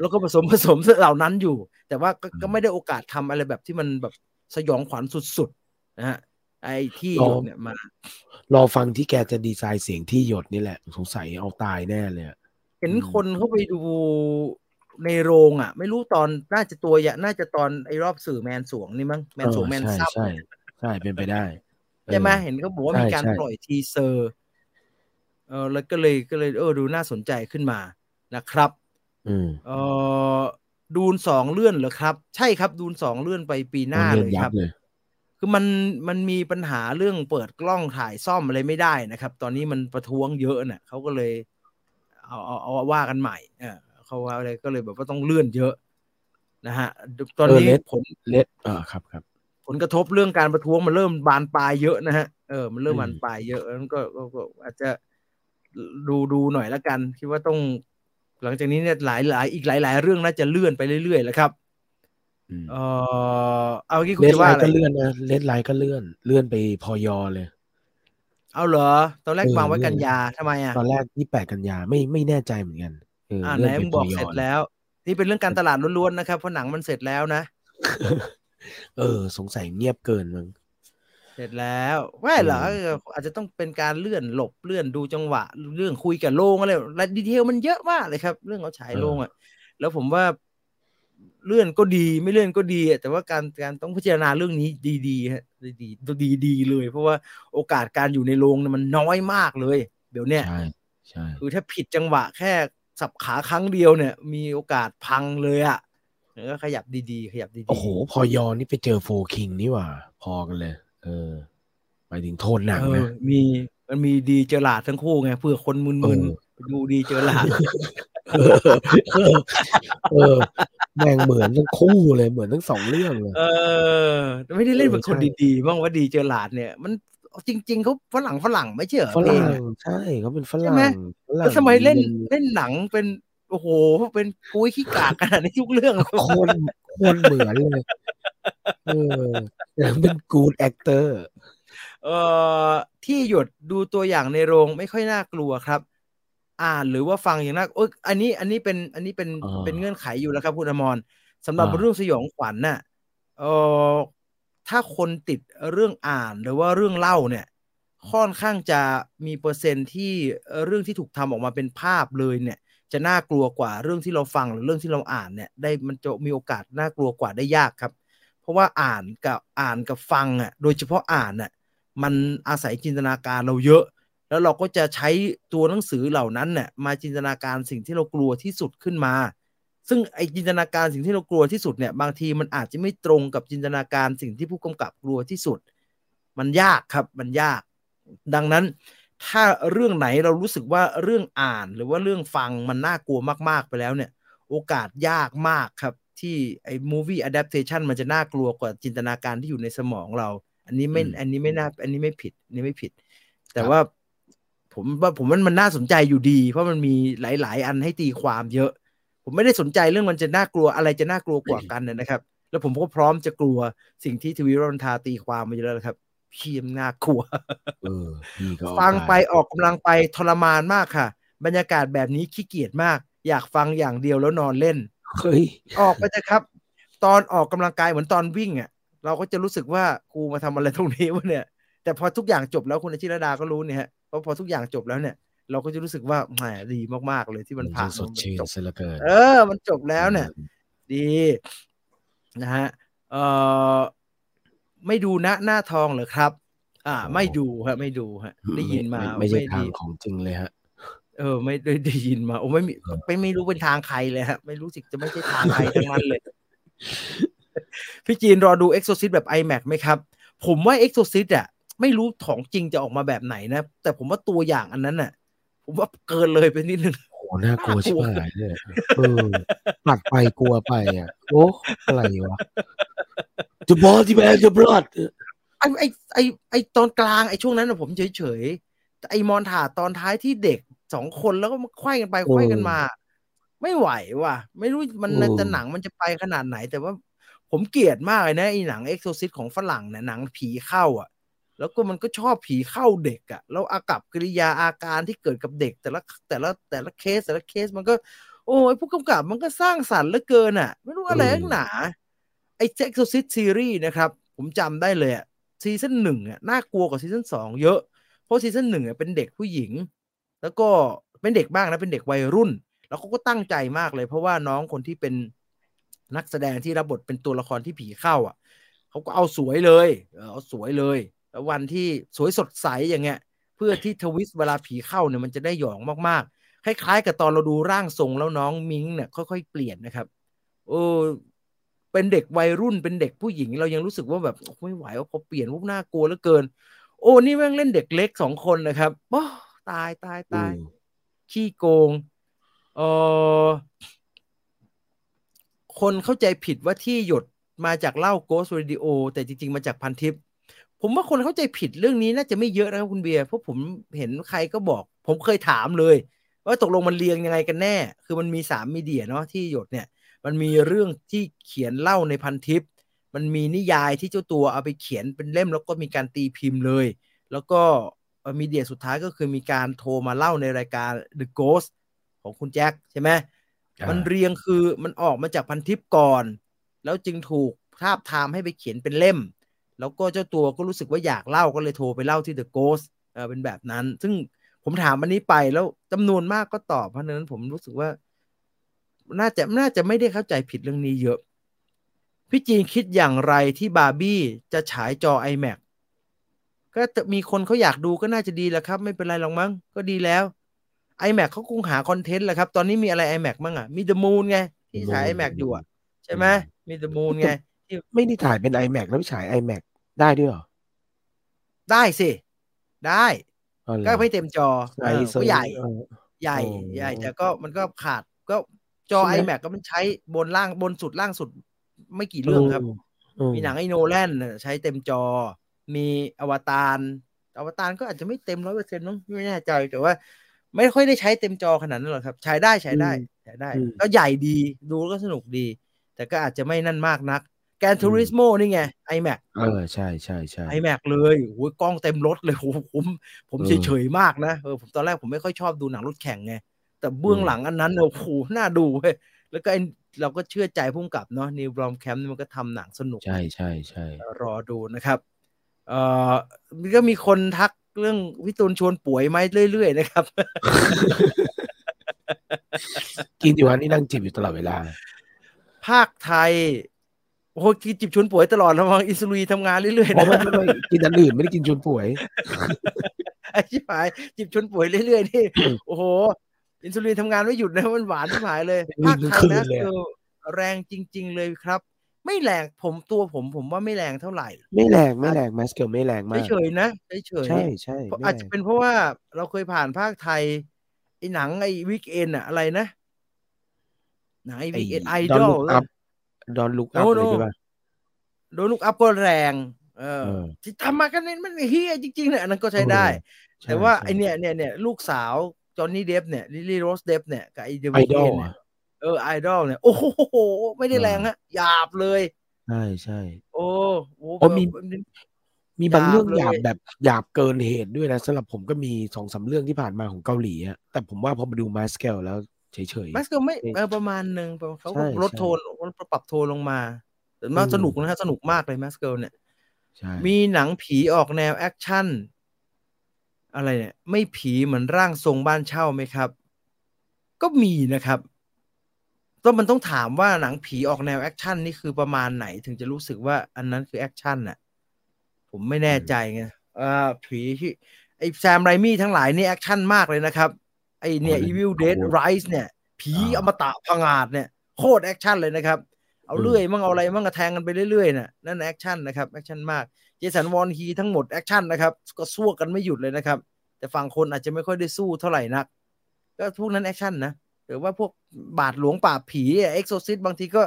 แล้วก็ผสมผสมเหล่านั้นอยู่แต่ว่าก็ไม่ได้โอกาสทำอะไรแบบที่มันแบบสยองขวัญสุดๆนะฮะไอ้ที่หยดเนี่ยมารอฟังที่แกจะดีไซน์เสียงที่หยดนี่แหละสงสัยเอาตายแน่เลยเห็นคนเข้าไปดูในโรงอ่ะไม่รู้ตอนน่าจะตัวอย่างน่าจะตอนไอ้รอบสื่อแมนสวงนี่มั้งแมนสวงแมนซับใช่ใช่เป็นไปได้ใช่ไหมเห็นเขาบอกว่ามีการปล่อยทีเซอร์เออแล้วก็เลยก็เลยเออดูน่าสนใจขึ้นมานะครับอืมเออดูนสองเลื่อนเหรอครับใช่ครับดูนสองเลื่อนไปปีหน้าเลยครับคือมันมันมีปัญหาเรื่องเปิดกล้องถ่ายซ่อมอะไรไม่ได้นะครับตอนนี้มันประท้วงเยอะเนี่ยเขาก็เลยเอาเอาเอาว่ากันใหม่เออเขาว่าอะไรก็เลยแบบว่าต้องเลื่อนเยอะนะฮะตอนนี้ผลเล็ดอ่าครับครับผลกระทบเรื่องการประท้วงมันเริ่มบานปลายเยอะนะฮะเออมันเริ่มบานปลายเยอะแล้วก็ก็อาจจะดูดูหน่อยละกันคิดว่าต้องหลังจากนี้เนี่ยหลายหลายอีกหลายหลายเรื่องน่าจะเลื่อนไปเรื่อยๆแล้วครับเออเอางี้คุณจะว่าอะไรก็เลื่อนนะเลดไลน์ก็เลื่อนเลื่อนไปพยเลยเอาเหรอตอนแรกวางไว้กันยาทำไมอ่ะตอนแรกยี่สิบแปดกันยาไม่ไม่แน่ใจเหมือนกันเออไหนมึงบอกเสร็จแล้วนี่เป็นเรื่องการตลาดล้วนๆนะครับเพราะหนังมันเสร็จแล้วนะเออสงสัยเงียบเกินมึงเสร็จแล้วไม่เหรออาจจะต้องเป็นการเลื่อนหลบเลื่อนดูจังหวะเรื่องคุยกับโรงอะไรรายดีเทลมันเยอะมากเลยครับเรื่องเอาฉายโรงอ่ะแล้วผมว่าเลื่อนก็ดีไม่เลื่อนก็ดีแต่ว่าการการต้องพิจารณาเรื่องนี้ดีๆฮะดีๆดีๆเลยเพราะว่าโอกาสการอยู่ในโรงเนี่ยมันน้อยมากเลยเดี๋ยวเนี้ยใช่ใช่คือถ้าผิดจังหวะแค่สับขาครั้งเดียวเนี่ยมีโอกาสพังเลยอ่ะก็ขยับดีๆขยับดีๆโอ้โหพอยอนี่ไปเจอโฟร์คิงนี่หว่าพอกันเลยเออหมายถึงโทษหนังนะมีมันมีดีเจอหลาดทั้งคู่ไงเพื่อคนมึนๆดูดีเจอหลาดเออแม่งเหมือนทั้งคู่เลยเหมือนทั้งสองเรื่องเลยเออไม่ได้เล่นเป็นคนดีๆบ้างว่าดีเจอหลาดเนี่ยมันจริงๆเขาฝรั่งฝรั่งไม่ใช่เหรอฝรั่งใช่เขาเป็นฝรั่งใช่ไหมแล้วสมัยเล่นเล่นหนังเป็นโอ้โหเป็นปุ้ยขี้กากขนาดนี้ทุกเรื่องคนคนเหมือนเลยเออเป็นกูดแอคเตอร์เอ่อที่หยดดูตัวอย่างในโรงไม่ค่อยน่ากลัวครับอ่านหรือว่าฟังอย่างนั้นเอ้ยอันนี้อันนี้เป็นอันนี้เป็นเป็นเงื่อนไขอยู่แล้วครับคุณอมรสำหรับเรื่องสยองขวัญน่ะเอ่อถ้าคนติดเรื่องอ่านหรือว่าเรื่องเล่าเนี่ยค่อนข้างจะมีเปอร์เซ็นต์ที่เรื่องที่ถูกทำออกมาเป็นภาพเลยเนี่ยจะน่ากลัวกว่าเรื่องที่เราฟังหรือเรื่องที่เราอ่านเนี่ยได้มันจะมีโอกาสน่ากลัวกว่าได้ยากครับเพราะว่าอ่านกับอ่านกับฟังอ่ะโดยเฉพาะอ่านน่ะมันอาศัยจินตนาการเราเยอะแล้วเราก็จะใช้ตัวหนังสือเหล่านั้นเนี่ยมาจินตนาการสิ่งที่เรากลัวที่สุดขึ้นมาซึ่งไอ้จินตนาการสิ่งที่เรากลัวที่สุดเนี่ยบางทีมันอาจจะไม่ตรงกับจินตนาการสิ่งที่ผู้กำกับกลัวที่สุด มันยากครับมันยากดังนั้นถ้าเรื่องไหนเรารู้สึกว่าเรื่องอ่านหรือว่าเรื่องฟังมันน่ากลัวมากๆไปแล้วเนี่ยโอกาสยากมากครับที่ไอ้ movie adaptation มันจะน่ากลัวกว่าจินตนาการที่อยู่ในสมองเราอันนี้ไม่อันนี้ไม่น่าอันนี้ไม่ผิดอันนี้ไม่ผิดแต่ว่าผมว่าผมว่ามันน่าสนใจอยู่ดีเพราะมันมีหลายๆอันให้ตีความเยอะผมไม่ได้สนใจเรื่องมันจะน่ากลัวอะไรจะน่ากลัวกว่ากันนะครับแล้วผมก็พร้อมจะกลัวสิ่งที่ทวีรนทาตีความมาอยู่แล้วครับเชี่ยมน่ากลัวเออฟังไปออกกำลังไปทรมานมากค่ะบรรยากาศแบบนี้ขี้เกียจมากอยากฟังอย่างเดียวแล้วนอนเล่นเฮ้ยออกไปเถอะครับตอนออกกำลังกายเหมือนตอนวิ่งอ่ะเราก็จะรู้สึกว่ากูมาทำอะไรตรงนี้วะเนี่ยแต่พอทุกอย่างจบแล้วคุณอาชิรดาก็รู้เนี่ยฮะเพราะพอทุกอย่างจบแล้วเนี่ยเราก็จะรู้สึกว่าแหมดีมากๆเลยที่มันผ่านมันจบเออมันจบแล้วเนี่ยดีนะฮะเอ่อไม่ดูนะหน้าทองเหรอครับอ่าไม่ดูฮะไม่ดูฮะได้ยินมาไม่ใช่ทางของจริงเลยฮะเออไม่ได้ได้ยินมาโอ้ไม่ไม่ไม่รู้เป็นทางใครเลยฮะไม่รู้สึกจะไม่ใช่ทางใครทั้งนั้นเลยพี่จีนรอดู Exorcist แบบ IMAX ไหมครับผมว่า Exorcist อ่ะไม่รู้ของจริงจะออกมาแบบไหนนะแต่ผมว่าตัวอย่างอันนั้นน่ะผมว่าเกินเลยไปนิดนึงโอ้น่ากลัวชิบหายเลยเออปัดไปกลัวไปอ่ะโอ้อะไรวะ The body bag the blood ไอ้ไอ้ไอ้ไอ้ตอนกลางไอ้ช่วงนั้นน่ะผมเฉยๆไอ้มอนถาตอนท้ายที่เด็กสองคนแล้วก็มาไขว้กันไปไขว้กันมาไม่ไหวว่ะไม่รู้มันจะหนังมันจะไปขนาดไหนแต่ว่าผมเกลียดมากเลยนะไอ้หนัง Exorcist ของฝรั่งเนี่ยหนังผีเข้าอ่ะแล้วก็มันก็ชอบผีเข้าเด็กอ่ะแล้วอากับกิริยาอาการที่เกิดกับเด็กแต่ละแต่ละแต่ละเคสแต่ละเคสมันก็โอ้ยผู้กำกับมันก็สร้างสรรค์เหลือเกินอ่ะไม่รู้อะไรหนาไอ้ Exorcist Series นะครับผมจำได้เลยอ่ะซีซั่นหนึ่งอ่ะน่ากลัวกว่าซีซั่นสองเยอะเพราะซีซั่นหนึ่งอ่ะเป็นเด็กผู้หญิงแล้วก็เป็นเด็กบ้างนะเป็นเด็กวัยรุ่นแล้วเขาก็ตั้งใจมากเลยเพราะว่าน้องคนที่เป็นนักแสดงที่รับบทเป็นตัวละครที่ผีเข้าอ่ะเขาก็เอาสวยเลยเอาสวยเลยแล้ววันที่สวยสดใสอย่างเงี้ยเพื่อที่ทวิสต์เวลาผีเข้าเนี่ยมันจะได้หยองมากๆคล้ายๆกับตอนเราดูร่างทรงแล้วน้องมิ้งเนี่ยค่อยๆเปลี่ยนนะครับเออเป็นเด็กวัยรุ่นเป็นเด็กผู้หญิงเรายังรู้สึกว่าแบบไม่ไหวว่าพอเปลี่ยนวุ้บน่ากลัวเหลือเกินโอ้นี่แม่งเล่นเด็กเล็กสองคนนะครับโอ้ตายตายตายขี้โกงเออคนเข้าใจผิดว่าที่หยดมาจากเหล้า Ghost Radio แต่จริงๆมาจากพันทิปผมว่าคนเข้าใจผิดเรื่องนี้น่าจะไม่เยอะนะครับคุณเบียร์เพราะผมเห็นใครก็บอกผมเคยถามเลยว่าตกลงมันเรียงยังไงกันแน่คือมันมีสามมีเดียเนาะที่หยดเนี่ยมันมีเรื่องที่เขียนเล่าในพันทิปมันมีนิยายที่เจ้าตัวเอาไปเขียนเป็นเล่มแล้วก็มีการตีพิมพ์เลยแล้วก็มีเดียสุดท้ายก็คือมีการโทรมาเล่าในรายการ The Ghost ของคุณแจ็คใช่ไหมมันเรียงคือมันออกมาจากพันทิปก่อนแล้วจึงถูกทาบทามให้ไปเขียนเป็นเล่มแล้วก็เจ้าตัวก็รู้สึกว่าอยากเล่าก็เลยโทรไปเล่าที่ The Ghost เออเป็นแบบนั้นซึ่งผมถามอันนี้ไปแล้วจำนวนมากก็ตอบเพราะฉะนั้นผมรู้สึกว่าน่าจะน่าจะไม่ได้เข้าใจผิดเรื่องนี้เยอะพี่จีนคิดอย่างไรที่บาร์บี้จะฉายจอ IMAXก็มีคนเขาอยากดูก็น่าจะดีแหละครับไม่เป็นไรหรอกมั้งก็ดีแล้ว iMac เขาคงหาคอนเทนต์แหละครับตอนนี้มีอะไร iMac มั่งอ่ะมี The Moon ไงที่ฉาย iMac อยู่อ่ะใช่ไหมมี The Moon ไงที่ไม่ได้ถ่ายเป็น iMac แล้วฉาย iMac ได้ด้วยเหรอได้สิได้ก็ไม่เต็มจอก็ใหญ่ใหญ่ใหญ่แต่ก็มันก็ขาดก็จอ iMac ก็มันใช้บนล่างบนสุดล่างสุดไม่กี่เรื่องครับมีหนังไอ้โนแลนใช้เต็มจอมีอวตารอวตารก็อาจจะไม่เต็ม หนึ่งร้อยเปอร์เซ็นต์ น้องไม่แน่ใจแต่ว่าไม่ค่อยได้ใช้เต็มจอขนาดนั้นหรอกครับใช้ได้ใช้ได้ใช้ได้ก็ใหญ่ดีดูแล้วก็สนุกดีแต่ก็อาจจะไม่นั่นมากนักแกนทูริสโมนี่ไง iMac เออใช่ๆๆ iMac เลยโอ้ยกล้องเต็มรถเลยโหผมผมเฉยๆมากนะเออผมตอนแรกผมไม่ค่อยชอบดูหนังรถแข่งไงแต่เบื้องหลังอันนั้นโอ้โหน่าดูเว้ยแล้วก็เราก็เชื่อใจผู้กำกับเนาะนิวบรอมแคมป์มันก็ทำหนังสนุกใช่ๆๆรอดูนะครับเอ่อก็มีคนทักเรื่องพี่ตูนชวนป่วยไหมเรื่อยๆนะครับกินอยู่วันนี้นั่งจิบอยู่ตลอดเวลาภาคไทยโอ้โหกินจิบชวนป่วยตลอดแล้วมั้งอิสุรีทำงานเรื่อยๆนะไม่กินอันอื่นไม่ได้กินชวนป่วยไอ้ชิบหายจิบชวนป่วยเรื่อยๆนี่โอ้โหอิสุรีทำงานไม่หยุดนะมันหวานชิบหายเลยภาคไทยนะคือแรงจริงๆเลยครับ ไม่แรงผมตัวผมผมว่าไม่แรงเท่าไหร่ไม่แรงไม่แรงมาสเกิลไม่แรงมากเฉยๆนะเฉยๆใช่ใช่อาจจะเป็นเพราะว่าเราเคยผ่านภาคไทยไอ้หนังไอ้วิกเอนอะอะไรนะหนังไอ้วิกเอนไอดอลดอนลุกอัพเลยใช่ป่ะดอนลุกอัพก็แรงเออที่ทำมากันนั้นมันเฮี้ยจริงๆเนี่ยอันนั้นก็ใช้ได้แต่ว่าไอเนี่ยเนี่ยเนี่ยลูกสาวจอห์นนี่เดฟเนี่ยลิลลี่โรสเดฟเนี่ยกับไอเดวิดเนี่ยเออไอดอลเนี่ยโอ้โหไม่ได้แรงฮะหยาบเลยใช่ใช่โอ้โหมีมีบางเรื่องหยาบแบบหยาบเกินเหตุด้วยนะสำหรับผมก็มี สองสาม เรื่องที่ผ่านมาของเกาหลีอ่ะแต่ผมว่าพอมาดูมาสเกลแล้วเฉยๆมาสเกลไม่ประมาณนึงเขาลดโทนปรับโทนลงมาแต่มันสนุกนะฮะสนุกมากเลยมาสเกลเนี่ยมีหนังผีออกแนวแอคชั่นอะไรเนี่ยไม่ผีเหมือนร่างทรงบ้านเช่าไหมครับก็มีนะครับต้องมันต้องถามว่าหนังผีออกแนวแอคชั่นนี่คือประมาณไหนถึงจะรู้สึกว่าอันนั้นคือแอคชั่นน่ะผมไม่แน่ใจไงอ่าผีที่ไอ้แซมไรมี่ทั้งหลายนี่แอคชั่นมากเลยนะครับไอ้เนี่ย Evil Dead Rise เนี่ยผีอมตะผงาดเนี่ยโคตรแอคชั่นเลยนะครับเอาเลื่อยมั่งเอาอะไรมั่งกระแทงกันไปเรื่อยๆน่ะนั่นแอคชั่นนะครับแอคชั่นมากเจสันวอนฮีทั้งหมดแอคชั่นนะครับก็สู้กันไม่หยุดเลยนะครับแต่ฝั่งคนอาจจะไม่ค่อยได้สู้เท่าไหร่นักก็พวกนั้นแอคชั่นนะหรือว่าพวกบาทหลวงป่าผีเอ็กโซซิสบางทีก็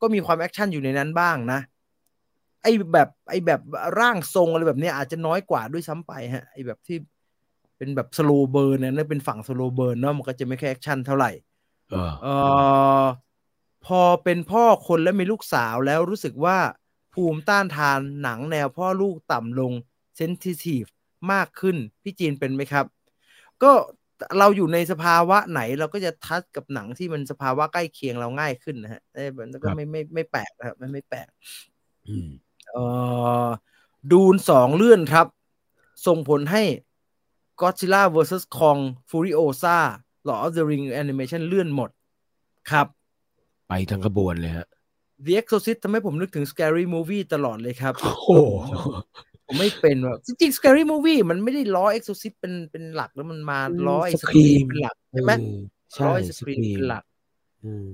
ก็มีความแอคชั่นอยู่ในนั้นบ้างนะไอ้แบบไอ้แบบร่างทรงอะไรแบบนี้อาจจะน้อยกว่าด้วยซ้ำไปฮะไอ้แบบที่เป็นแบบสโลว์เบิร์นเนี่ยนั่นเป็นฝั่งสโลว์เบิร์นเนาะมันก็จะไม่แค่แอคชั่นเท่าไหร่เออพอเป็นพ่อคนและมีลูกสาวแล้วรู้สึกว่าภูมิต้านทานหนังแนวพ่อลูกต่ำลงเซนซิทีฟมากขึ้นพี่จีนเป็นไหมครับก็เราอยู่ในสภาวะไหนเราก็จะทัชกับหนังที่มันสภาวะใกล้เคียงเราง่ายขึ้นนะฮะแล้วก็ไม่ไม่ไม่แปลกนะครับไม่แปลกเอ่อดูนสองเลื่อนครับส่งผลให้ Godzilla วี เอส Kong Furiosa Lord of the Ring Animation เลื่อนหมดครับไปทั้งกระบวนเลยฮะ The Exorcist ทำให้ผมนึกถึง Scary Movie ตลอดเลยครับโอ้โหผมไม่เป็นว่าจริงๆ Scary Movie มันไม่ได้ล้อ Exorcist เป็นเป็นหลักแล้วมันมาล้อไอ้สกรีมเป็นหลักใช่มั้ยล้อไอ้สกรีมเป็นหลักอืม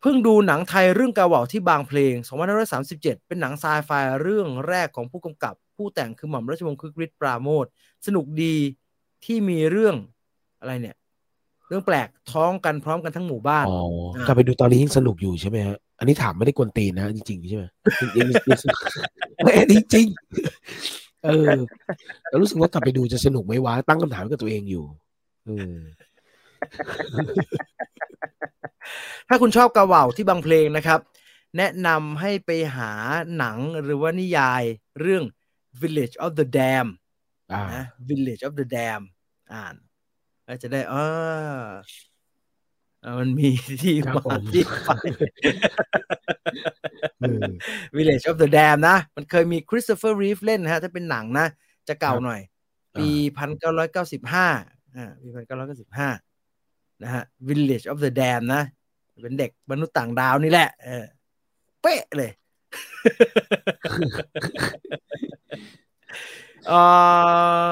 เพิ่งดูหนังไทยเรื่องกาเหว่าที่บางเพลงสองพันห้าร้อยสามสิบเจ็ดเป็นหนังไซไฟเรื่องแรกของผู้กำกับผู้แต่งคือหม่อมราชวงศ์คึกฤทธิ์ปราโมชสนุกดีที่มีเรื่องอะไรเนี่ยเรื่องแปลกท้องกันพร้อมกันทั้งหมู่บ้านอ๋อกลับไปดูตอนนี้ยิ่งสนุกอยู่ใช่ไหมฮะอันนี้ถามไม่ได้กวนตีนนะจริงๆใช่ไหมจริงจริงเออเรารู้สึกว่ากลับไปดูจะสนุกไหมวะตั้งคำถามกับตัวเองอยู่เออถ้าคุณชอบกาเหว่าที่บางเพลงนะครับแนะนำให้ไปหาหนังหรือว่านิยายเรื่อง Village of the Dam นะ Village of the Dam อ่านแล้วจะได้อ้ามันมีที่มาที่ไป Village of the Dam นะมันเคยมี Christopher Reeve เล่นนะฮะถ้าเป็นหนังนะจะเก่าหน่อยปีหนึ่งพันเก้าร้อยเก้าสิบห้าอ่าปีหนึ่งพันเก้าร้อยเก้าสิบห้านะฮะ Village of the Dam นะเป็นเด็กมนุษย์ต่างดาวนี่แหละเออเป๊ะเลยเอ่อ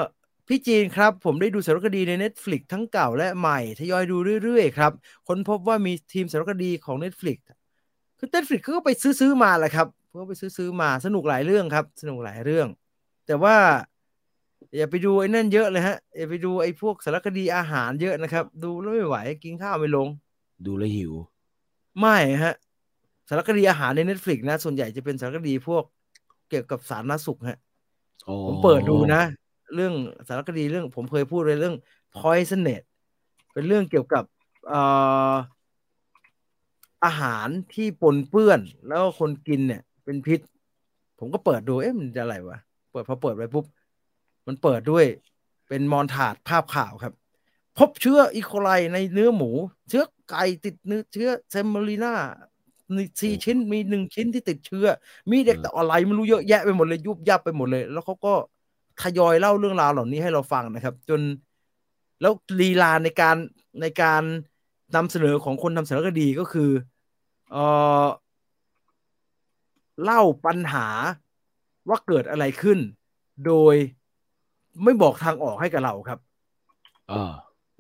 พี่จีนครับผมได้ดูสารคดีใน Netflix ทั้งเก่าและใหม่ทยอยดูเรื่อยๆครับค้นพบว่ามีทีมสารคดีของ Netflix คือ Netflix ก็ไปซื้อๆมาแหละครับเพิ่งไปซื้อๆมาสนุกหลายเรื่องครับสนุกหลายเรื่องแต่ว่าอย่าไปดูไอ้นั่นเยอะเลยฮะอย่าไปดูไอ้พวกสารคดีอาหารเยอะนะครับดูแล้วไม่ไหวกินข้าวไม่ลงดูแลหิวไม่ฮะสารคดีอาหารใน Netflix นะส่วนใหญ่จะเป็นสารคดีพวกเกี่ยวกับสาธารณสุขฮะผมเปิดดูนะเรื่องสารคดีเรื่องผมเคยพูดเลยเรื่อง Poisoned เป็นเรื่องเกี่ยวกับเอ่ออาหารที่ปนเปื้อนแล้วคนกินเนี่ยเป็นพิษผมก็เปิดดูเอ๊ะมันจะอะไรวะเปิดพอเปิดไปปุ๊บมันเปิดด้วยเป็นมอนทาจภาพข่าวครับพบเชื้ออีโคไลในเนื้อหมูเชื้อไก่ติดเนื้อเชื้อเซมเบอรีน่าสี่ชิ้นมีหนึ่งชิ้นที่ติดเชื้อมีเด็กแต่อะไรไม่รู้เยอะแยะไปหมดเลยยุบยับไปหมดเลยแล้วเขาก็ทยอยเล่าเรื่องราวเหล่านี้ให้เราฟังนะครับจนแล้วลีลาในการในการนำเสนอของคนทำสารคดีก็คือเอ่อเล่าปัญหาว่าเกิดอะไรขึ้นโดยไม่บอกทางออกให้กับเราครับอ่า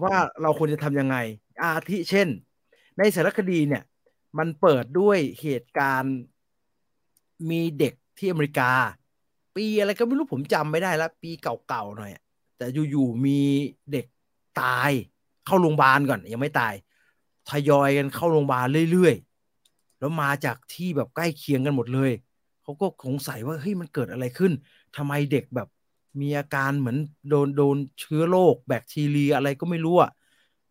ว่าเราควรจะทำยังไงอาทิเช่นในสารคดีเนี่ยมันเปิดด้วยเหตุการณ์ มีเด็กที่อเมริกาปีอะไรก็ไม่รู้ผมจำไม่ได้แล้วปีเก่าๆหน่อยแต่อยู่ๆมีเด็กตายเข้าโรงพยาบาลก่อนยังไม่ตายทยอยกันเข้าโรงพยาบาลเรื่อยๆแล้วมาจากที่แบบใกล้เคียงกันหมดเลยเขาก็สงสัยว่าเฮ้ยมันเกิดอะไรขึ้นทำไมเด็กแบบมีอาการเหมือนโดนโดนเชื้อโรคแบคทีเรียอะไรก็ไม่รู้อะ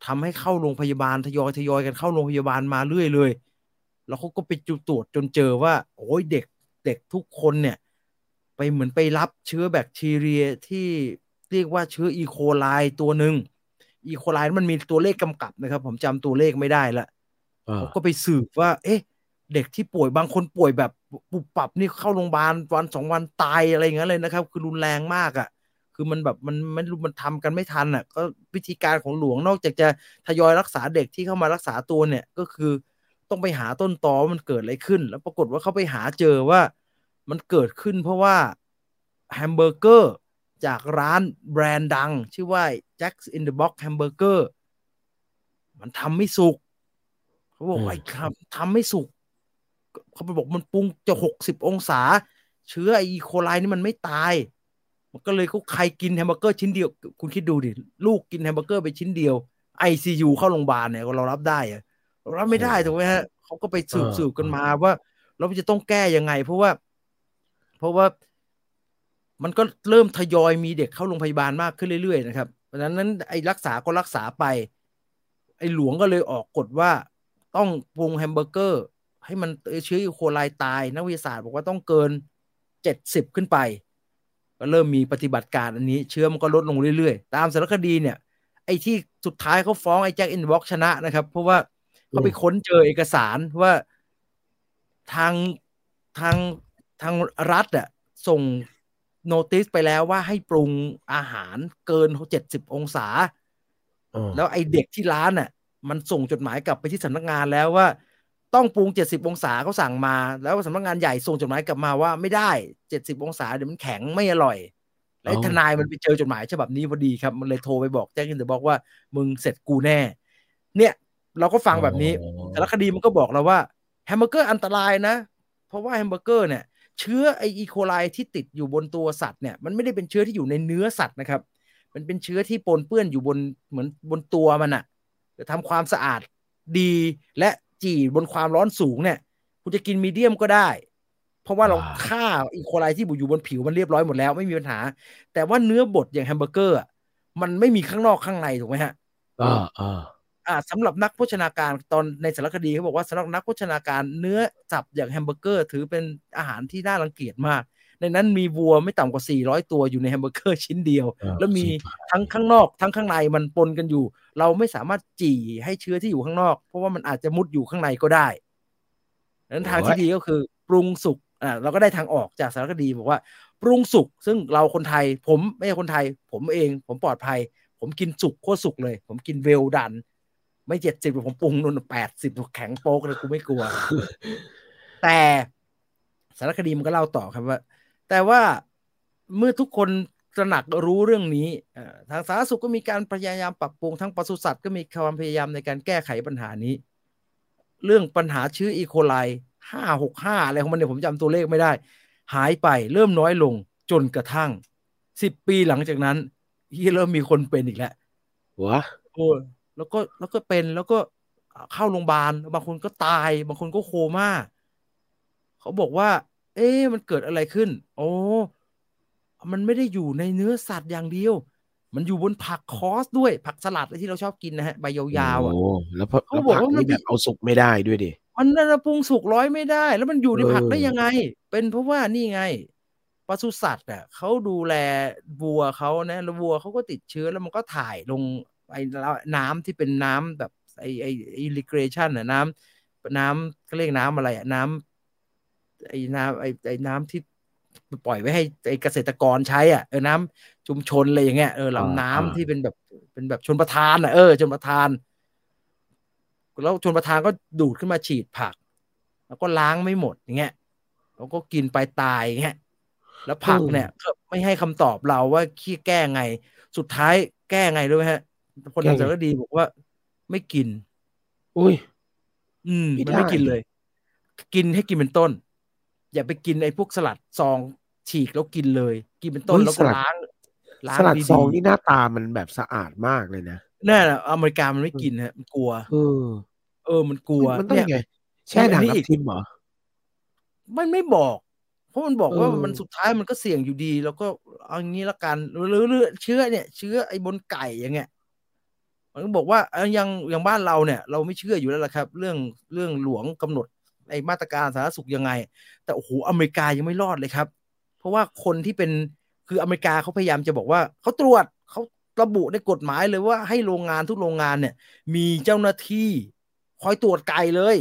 ทำให้เข้าโรงพยาบาลทยอยทยอยกันเข้าโรงพยาบาลมาเรื่อยเลยแล้วเขาก็ไปจุดตรวจจนเจอว่าโอ้ยเด็กเด็กทุกคนเนี่ยไปเหมือนไปรับเชื้อแบคทีเรียที่เรียกว่าเชื้ออีโคไลตัวหนึ่งอีโคไลมันมีตัวเลขกำกับนะครับผมจำตัวเลขไม่ได้ละเขาก็ไปสืบว่าเอ๊ะเด็กที่ป่วยบางคนป่วยแบบปุบปับนี่เข้าโรงพยาบาลวันสองวันตายอะไรอย่างเงี้ยเลยนะครับคือรุนแรงมากอ่ะคือมันแบบมันมันมันทำกันไม่ทันอ่ะก็วิธีการของหลวงนอกจากจะทยอยรักษาเด็กที่เข้ามารักษาตัวเนี่ยก็คือต้องไปหาต้นตอว่ามันเกิดอะไรขึ้นแล้วปรากฏว่าเขาไปหาเจอว่ามันเกิดขึ้นเพราะว่าแฮมเบอร์เกอร์จากร้านแบรนด์ดังชื่อว่า Jack's in the Box Hamburger มันทำไม่สุกเขาบอกไอ้ครับทำไม่สุกเขาไปบอกมันปรุงจะหกสิบองศาเชื้อไออีโคไลนี่มันไม่ตายมันก็เลยเขาใครกินแฮมเบอร์เกอร์ชิ้นเดียวคุณคิดดูดิลูกกินแฮมเบอร์เกอร์ไปชิ้นเดียว ไอ ซี ยู เข้าโรงพยาบาลเนี่ยเรารับได้อะเรารับไม่ได้ถูกไหมฮะเขาก็ไปสืบสืบกันมาว่าเราจะต้องแก้ยังไงเพราะว่าเพราะว่ามันก็เริ่มทยอยมีเด็กเข้าโรงพยาบาลมากขึ้นเรื่อยๆนะครับเพราะฉะนั้นไอ้รักษาก็รักษาไปไอ้หลวงก็เลยออกกฎว่าต้องปรุงแฮมเบอร์เกอร์ให้มันเชื้ออีโคไลตายนักวิทยาศาสตร์บอกว่าต้องเกินเจ็ดสิบขึ้นไปก็เริ่มมีปฏิบัติการอันนี้เชื้อมันก็ลดลงเรื่อยๆตามสารคดีเนี่ยไอ้ที่สุดท้ายเขาฟ้องไอ้แจ็คอินบ็อกชนะนะครับเพราะว่าเขาไปค้นเจอเอกสารว่าทางทางทางรัฐอะส่งโนติสไปแล้วว่าให้ปรุงอาหารเกินเจ็ดสิบองศาแล้วไอ้เด็กที่ร้านน่ะมันส่งจดหมายกลับไปที่สำนักงานแล้วว่าต้องปรุงเจ็ดสิบองศาเขาสั่งมาแล้วสำนักงานใหญ่ส่งจดหมายกลับมาว่าไม่ได้เจ็ดสิบองศาเดี๋ยวมันแข็งไม่อร่อยแล้วทนายมันไปเจอจดหมายฉบับนี้พอดีครับมันเลยโทรไปบอกแจ้งกันแต่บอกว่ามึงเสร็จกูแน่เนี่ยเราก็ฟังแบบนี้สารคดีมันก็บอกเราว่าแฮมเบอร์เกอร์อันตรายนะเพราะว่าแฮมเบอร์เกอร์เนี่ยเชื้อไออีโคไลที่ติดอยู่บนตัวสัตว์เนี่ยมันไม่ได้เป็นเชื้อที่อยู่ในเนื้อสัตว์นะครับมันเป็นเชื้อที่ปนเปื้อนอยู่บนเหมือนบนตัวมันอะทำความสะอาดดีและจี่บนความร้อนสูงเนี่ยคุณจะกินมีเดียมก็ได้เพราะว่าเราฆ่าอีโคไลที่อยู่บนผิวมันเรียบร้อยหมดแล้วไม่มีปัญหาแต่ว่าเนื้อบดอย่างแฮมเบอร์เกอร์มันไม่มีข้างนอกข้างในถูกไหมฮะอ่าอ่าอ่าสำหรับนักโภชนาการตอนในสารคดีเขาบอกว่าสำหรับนักโภชนาการเนื้อสับอย่างแฮมเบอร์เกอร์ถือเป็นอาหารที่น่ารังเกียจมากในนั้นมีวัวไม่ต่ำกว่าสี่ร้อยตัวอยู่ในแฮมเบอร์เกอร์ชิ้นเดียวแล้วมีทั้งข้างนอกทั้งข้างในมันปนกันอยู่เราไม่สามารถจี่ให้เชื้อที่อยู่ข้างนอกเพราะว่ามันอาจจะมุดอยู่ข้างในก็ได้ดังนั้นทางที่ดีก็คือปรุงสุกอ่าเราก็ได้ทางออกจากสารคดีบอกว่าปรุงสุกซึ่งเราคนไทยผมไม่ใช่คนไทยผมเองผมปลอดภัยผมกินสุกโคตรสุกเลยผมกินเวลดันไม่เจ็ดสิบผมปรุงนู่นแปดสิบแข็งโป๊กเลยกูไม่กลัว แต่สารคดีมันก็เล่าต่อครับว่าแต่ว่าเมื่อทุกคนตระหนักรู้เรื่องนี้ทางสาธารณสุขก็มีการพยายามปรับปรุงทั้งปศุสัตว์ก็มีความพยายามในการแก้ไขปัญหานี้เรื่องปัญหาเชื้ออีโคไลห้าหกห้าอะไรของมันเนี่ยผมจำตัวเลขไม่ได้หายไปเริ่มน้อยลงจนกระทั่งสิบปีหลังจากนั้นที่เริ่มมีคนเป็นอีกแล้ววะโอ้แล้วก็แล้วก็เป็นแล้วก็เข้าโรงพยาบาลบางคนก็ตายบางคนก็โคม่าเขาบอกว่าเอ๊ะมันเกิดอะไรขึ้นโอ้มันไม่ได้อยู่ในเนื้อสัตว์อย่างเดียวมันอยู่บนผักคอสด้วยผักสลัดที่เราชอบกินนะฮะใบยาวๆอ่ะแล้วผักนี่แบบเอาสุกไม่ได้ด้วยดิมันน่ะปรุงสุกร้อยไม่ได้แล้วมันอยู่ในผักได้ยังไงเป็นเพราะว่านี่ไงปศุสัตว์อ่ะเขาดูแลวัวเขานะแล้ววัวเขาก็ติดเชื้อแล้วมันก็ถ่ายลงไอ้น้ำที่เป็นน้ำแบบไอ้ไอ้อิริเกชันน่ะน้ำน้ำก็เรียกน้ำอะไรอ่ะน้ำไอ้น้ำไอ้ไอ้น้ำที่ปล่อยไว้ให้ไอ้เกษตรกรใช้อ่ะเออน้ำชุมชนอะไรอย่างเงี้ยเออลำน้ำที่เป็นแบบเป็นแบบชลประทานอ่ะเออชลประทานแล้วชลประทานก็ดูดขึ้นมาฉีดผักแล้วก็ล้างไม่หมดอย่างเงี้ยแล้วก็กินไปตายอย่างเงี้ยแล้วผักเนี่ยไม่ให้คำตอบเราว่าขี้แก้ไงสุดท้ายแก้ไงรู้ไหมฮะคนทำสารคดีบอกว่าไม่กินอุ้ยอืมมันไม่กินเลยกินให้กินเป็นต้น อย่าไปกินไอ้พวกสลัดซองฉีกแล้วกินเลยกินเป็นต้นแล้วก็ล้างล้างสลัดซองนี่หน้าตามันแบบสะอาดมากเลยนะแน่นะอเมริกามันไม่กินฮะมันกลัวเออเออมันกลัวมันต้องยังไงแช่ถังกับทิมเหรอมันไม่บอกเพราะมันบอกว่ามันสุดท้ายมันก็เสี่ยงอยู่ดีแล้วก็เอางี้ละกันหรือเชื้อเนี่ยเชื้อไอ้บนไก่อย่างเงี้ยมันก็บอกว่าอย่างอย่างบ้านเราเนี่ยเราไม่เชื่ออยู่แล้วล่ะครับเรื่องเรื่องหลวงกำหนดไอ้มาตรการสาธารณสุขยังไงแต่โอ้โหอเมริกายังไม่รอดเลยครับเพราะว่าคนที่เป็นคืออเมริกาเขาพยายามจะบอกว่าเขาตรวจเขาระบุในกฎหมายเลยว่าให้โรงงานทุกโรงงานเนี่ยมีเจ้าหน้าที่คอยตรวจไก่เลย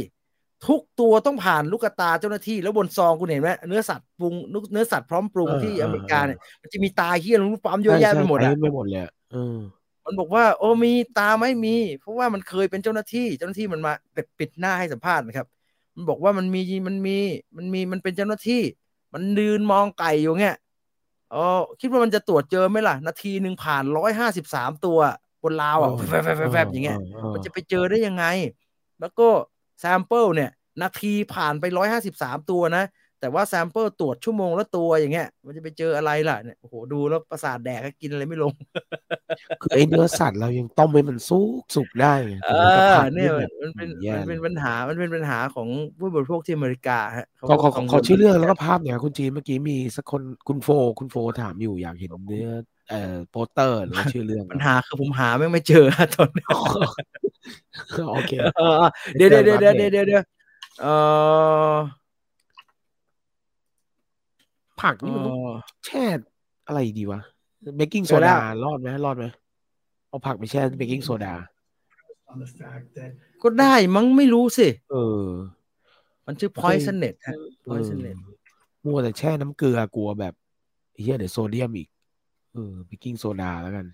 ทุกตัวต้องผ่านลูกตาเจ้าหน้าที่แล้วบนซองคุณเห็นไหมเนื้อสัตว์ปรุงเนื้อสัตว์พร้อมปรุงที่อเมริกาเนี่ยมันจะมีตาเหี้ยรูปปั๊มเยอะแยะไปหมดอ่ะไม่หมดเลยอือมันบอกว่าโอ้มีตาไม่มีเพราะว่ามันเคยเป็นเจ้าหน้าที่เจ้าหน้าที่มันมาปิดหน้าให้สัมภาษณ์นะครับมันบอกว่ามันมีมันมีมันมีมันเป็นเจ้าหน้าที่มันยืนมองไก่อยู่เงี้ยอ๋อคิดว่ามันจะตรวจเจอไหมล่ะนาทีนึงผ่านหนึ่งร้อยห้าสิบสามตัวบนลาวอ่ะแฟบๆๆอย่างเงี้ยมันจะไปเจอได้ยังไงแล้วก็แซมเปิลเนี่ยนาทีผ่านไปหนึ่งร้อยห้าสิบสามตัวนะแต่ว่าแซมเปิลตรวจชั่วโมงละตัวอย่างเงี้ยมันจะไปเจออะไรล่ะเนี่ยโอ้โหดูแล้วประสาทแดกกินอะไรไม่ลงคือไอ้เนื้อสัตว์เรายังต้มให้มันสุกสุกได้เออเนี่ยมันเป็นมันเป็นปัญหามันเป็นปัญหาของผู้บริโภคที่อเมริกาฮะขอขอชื่อเรื่องแล้วก็ภาพเนี่ยคุณจีนเมื่อกี้มีสักคนคุณโฟคุณโฟถามอยู่อยากเห็นเนื้อเอ่อโปสเตอร์หรือชื่อเรื่องปัญหาคือผมหาไม่ไม่เจอตอนนี้โอเคเดี๋ยวเดี๋ยวเดี๋ยวเดี๋ยวเดี๋ยวเอ่อผักนี่มันต้องแช่อะไรดีวะเบกกิ้งโซดารอดไหมรอดไหมเอาผักไปแช่เบกกิ้งโซดาก็ได้มั้งไม่รู้สิเออมันชื่อ poisoned ฮะ poisoned มัวแต่แช่น้ำเกลือกลัวแบบเฮียเดี๋ยวโซเดียมอีกเออเบกกิ้งโซดาแล้วกัน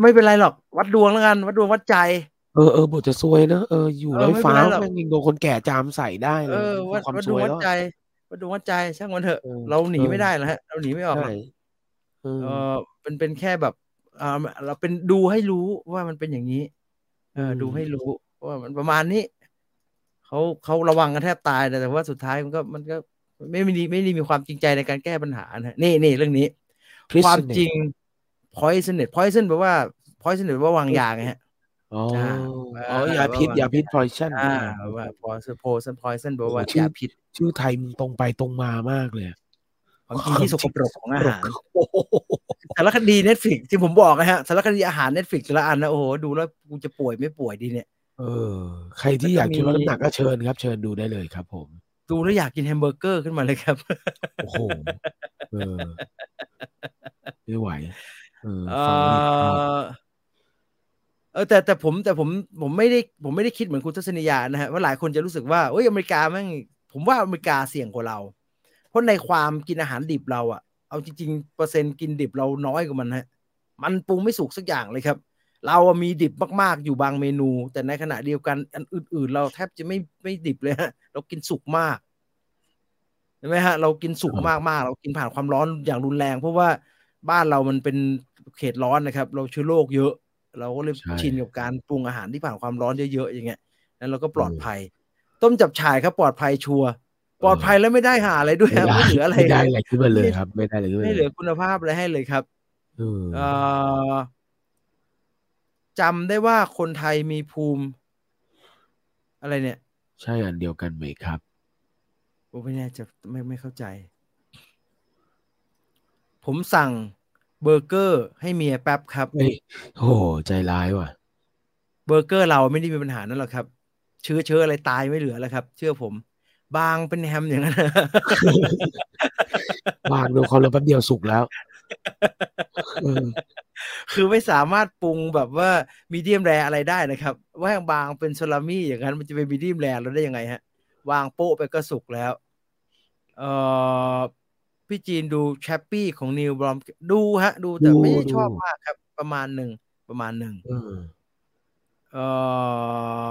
ไม่เป็นไรหรอกวัดดวงแล้วกันวัดดวงวัดใจเออเออบทจะซวยนะเอออยู่ร้อยฟ้าแม่งยิงโดนคนแก่จามใส่ได้เลยเออวัดดวงวัดใจวัดดวงวัดใจช่างมันเถอะเราหนีไม่ได้แล้วฮะเราหนีไม่ออกเออเป็นเป็นแค่แบบอ่าเราเป็นดูให้รู้ว่ามันเป็นอย่างนี้เออดูให้รู้ว่ามันประมาณนี้เขาเขาระวังกันแทบตายแต่ว่าสุดท้ายมันก็มันก็ไม่มีไม่ได้มีความจริงใจในการแก้ปัญหานะนี่นี่เรื่องนี้ความจริง poisoned poison แปลว่า poison แปลว่าวางยาไงฮะอ๋ออ๋อยาพิษยาพิษ poison อ่าว่า poison poison แปลว่ายาพิษชื่อไทยมันตรงไปตรงมามากเลยความจริงที่สกปรกของอาหารสารคดี Netflix ที่ผมบอกนะฮะสารคดีอาหาร Netflix แต่ละอันนะโอ้โหดูแล้วกูจะป่วยไม่ป่วยดีเนี่ยเออใครที่อยากกินน้ำหนักก็เชิญครับเชิญดูได้เลยครับผมดูแล้วอยากกินแฮมเบอร์เกอร์ขึ้นมาเลยครับโอ้โหเออไม่ไหวเออเออแต่แต่ผมแต่ผมผมไม่ได้ผมไม่ได้คิดเหมือนคุณทัศนียานะฮะว่าหลายคนจะรู้สึกว่าเอ้ยอเมริกาแม่งผมว่าอเมริกาเสี่ยงกว่าเราเพราะในความกินอาหารดิบเราอ่ะเอาจริงๆเปอร์เซ็นต์กินดิบเราน้อยกว่ามันฮะมันปรุงไม่สุกสักอย่างเลยครับเรามีดิบมากๆอยู่บางเมนูแต่ในขณะเดียวกันอันอื่นๆเราแทบจะไม่ไม่ดิบเลยฮะเรากินสุกมากใช่ไหมฮะเรากินสุกมากๆเรากินผ่านความร้อนอย่างรุนแรงเพราะว่าบ้านเรามันเป็นเขตร้อนนะครับเราเชื้อโรคเยอะเราก็เลยชินกับการปรุงอาหารที่ผ่านความร้อนเยอะๆอย่างเงี้ยนั้นเราก็ปลอดภัยต้มจับฉ่ายครับปลอดภัยชัวร์ปลอดภัยแล้วไม่ได้หาอะไรด้วยครับไม่เหลืออะไรไม่ได้อะไรขึ้นมาเลยครับไม่ได้อะไรขึ้นมาไม่เหลือคุณภาพอะไรให้เลยครับเอ่อจำได้ว่าคนไทยมีภูมิอะไรเนี่ยใช่อันเดียวกันไหมครับผมไม่แน่ใจไม่ไม่เข้าใจผมสั่งเบอร์เกอร์ให้เมียแป๊บครับโอ้โหใจร้ายว่ะเบอร์เกอร์เราไม่ได้มีปัญหานั่นหรอกครับเชื้อเชื้ออะไรตายไม่เหลือแล้วครับเชื่อผมบางเป็นแฮมอย่างนั้นบางดูเขาเลยแป๊บเดียวสุกแล้วคือไม่สามารถปรุงแบบว่ามีเดียมแรอะไรได้นะครับว่าบางเป็นซาลามี่อย่างนั้นมันจะเป็นมีเดียมแรแล้วได้ยังไงฮะวางโป๊ะไปก็สุกแล้วเอ่อพี่จีนดูแชปปี้ของนิวบรอมดูฮะดูแต่ไม่ได้ชอบมากครับประมาณหนึ่งประมาณหนึ่งเอ่อ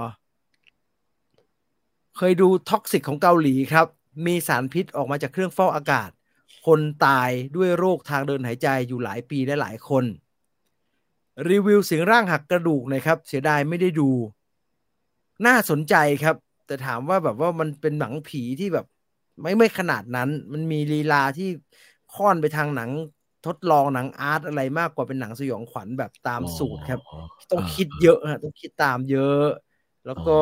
เคยดูท็อกซิกของเกาหลีครับมีสารพิษออกมาจากเครื่องฟอกอากาศคนตายด้วยโรคทางเดินหายใจอยู่หลายปีและหลายคนรีวิวสิงร่างหักกระดูกนะครับเสียดายไม่ได้ดูน่าสนใจครับแต่ถามว่าแบบว่ามันเป็นหนังผีที่แบบ ไม่ไม่ขนาดนั้นมันมีลีลาที่ค่อนไปทางหนังทดลองหนังอาร์ตอะไรมากกว่าเป็นหนังสยองขวัญแบบตามสูตรครับต้องคิดเยอะฮะต้องคิดตามเยอะแล้วก็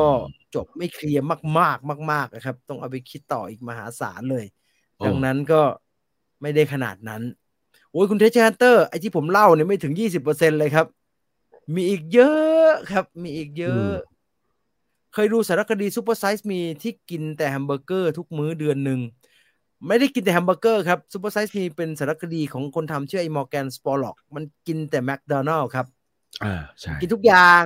จบไม่เคลียร์มากๆมากๆนะครับต้องเอาไปคิดต่ออีกมหาศาลเลยดังนั้นก็ไม่ได้ขนาดนั้นโอ้ยคุณเทชฮันเตอร์ไอ้ที่ผมเล่าเนี่ยไม่ถึง ยี่สิบเปอร์เซ็นต์ เลยครับมีอีกเยอะครับมีอีกเยอะเคยดูสารคดีซูเปอร์ไซส์มีที่กินแต่แฮมเบอร์เกอร์ทุกมื้อเดือนหนึ่งไม่ได้กินแต่แฮมเบอร์เกอร์ครับซูเปอร์ไซส์มีเป็นสารคดีของคนทำชื่อไอ้มอร์แกนสปอร์ล็อกมันกินแต่แมคโดนัลด์ครับอ่าใช่กินทุกอย่าง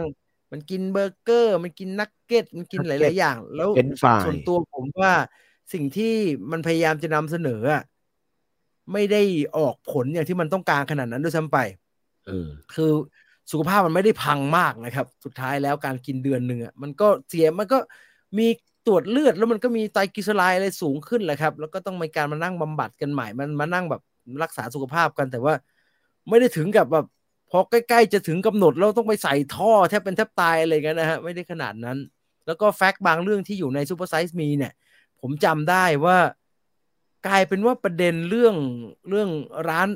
มันกินเบอร์เกอร์มันกินนักเก็ตมันกินหลายๆอย่างแล้วส่วนตัวผมว่าสิ่งที่มันพยายามจะนำเสนอไม่ได้ออกผลอย่างที่มันต้องการขนาดนั้นด้วยซ้ำไปเออคือสุขภาพมันไม่ได้พังมากนะครับสุดท้ายแล้วการกินเดือนหนึ่งอ่ะมันก็เสียมันก็มีตรวจเลือดแล้วมันก็มีไตรกลีเซอไรด์อะไรสูงขึ้นแหละครับแล้วก็ต้องมีการมานั่งบำบัดกันใหม่มันมานั่งแบบรักษาสุขภาพกันแต่ว่าไม่ได้ถึงกับแบบพอใกล้ๆจะถึงกำหนดแล้วต้องไปใส่ท่อแทบเป็นแทบตายอะไรเงี้ยนะฮะไม่ได้ขนาดนั้นแล้วก็แฟกต์บางเรื่องที่อยู่ในซูเปอร์ไซส์มีเนี่ยผมจำได้ว่ากลายเป็นว่าประเด็นเรื่องเรื่องร้าน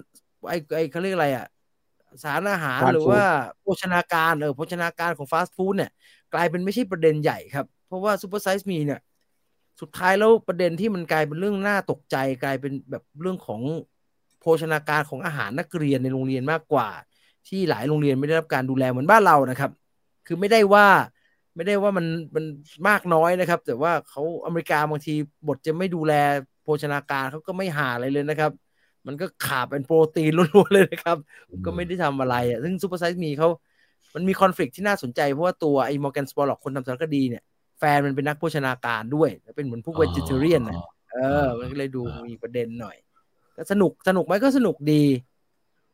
ไอ้ไอ้เขาเรียกอะไรอ่ะสารอาหารหรือว่าโภชนาการเออโภชนาการของฟาสต์ฟู้ดเนี่ยกลายเป็นไม่ใช่ประเด็นใหญ่ครับเพราะว่าซูเปอร์ไซส์มีเนี่ยสุดท้ายแล้วประเด็นที่มันกลายเป็นเรื่องน่าตกใจกลายเป็นแบบเรื่องของโภชนาการของอาหารนักเรียนในโรงเรียนมากกว่าที่หลายโรงเรียนไม่ได้รับการดูแลเหมือนบ้านเรานะครับคือไม่ได้ว่าไม่ได้ว่ามันมันมากน้อยนะครับแต่ว่าเขาอเมริกาบางทีบทจะไม่ดูแลโภชนาการเขาก็ไม่หาอะไรเลยนะครับมันก็ขาบเป็นโปรตีนล้วนๆเลยนะครับก็ไม่ได้ทำอะไรอ่ะซึ่งซูเปอร์ไซส์มีเขามันมีคอนฟลิกต์ที่น่าสนใจเพราะว่าตัวไอ้มอร์แกนสปอร์ล็อกคนทำสารคดีเนี่ยแฟนมันเป็นนักโภชนาการด้วยเป็นเหมือนพวกเวจิเทเรียนนะเออมันก็เลยดูมีประเด็นหน่อยก็สนุกสนุกไหมก็สนุกดี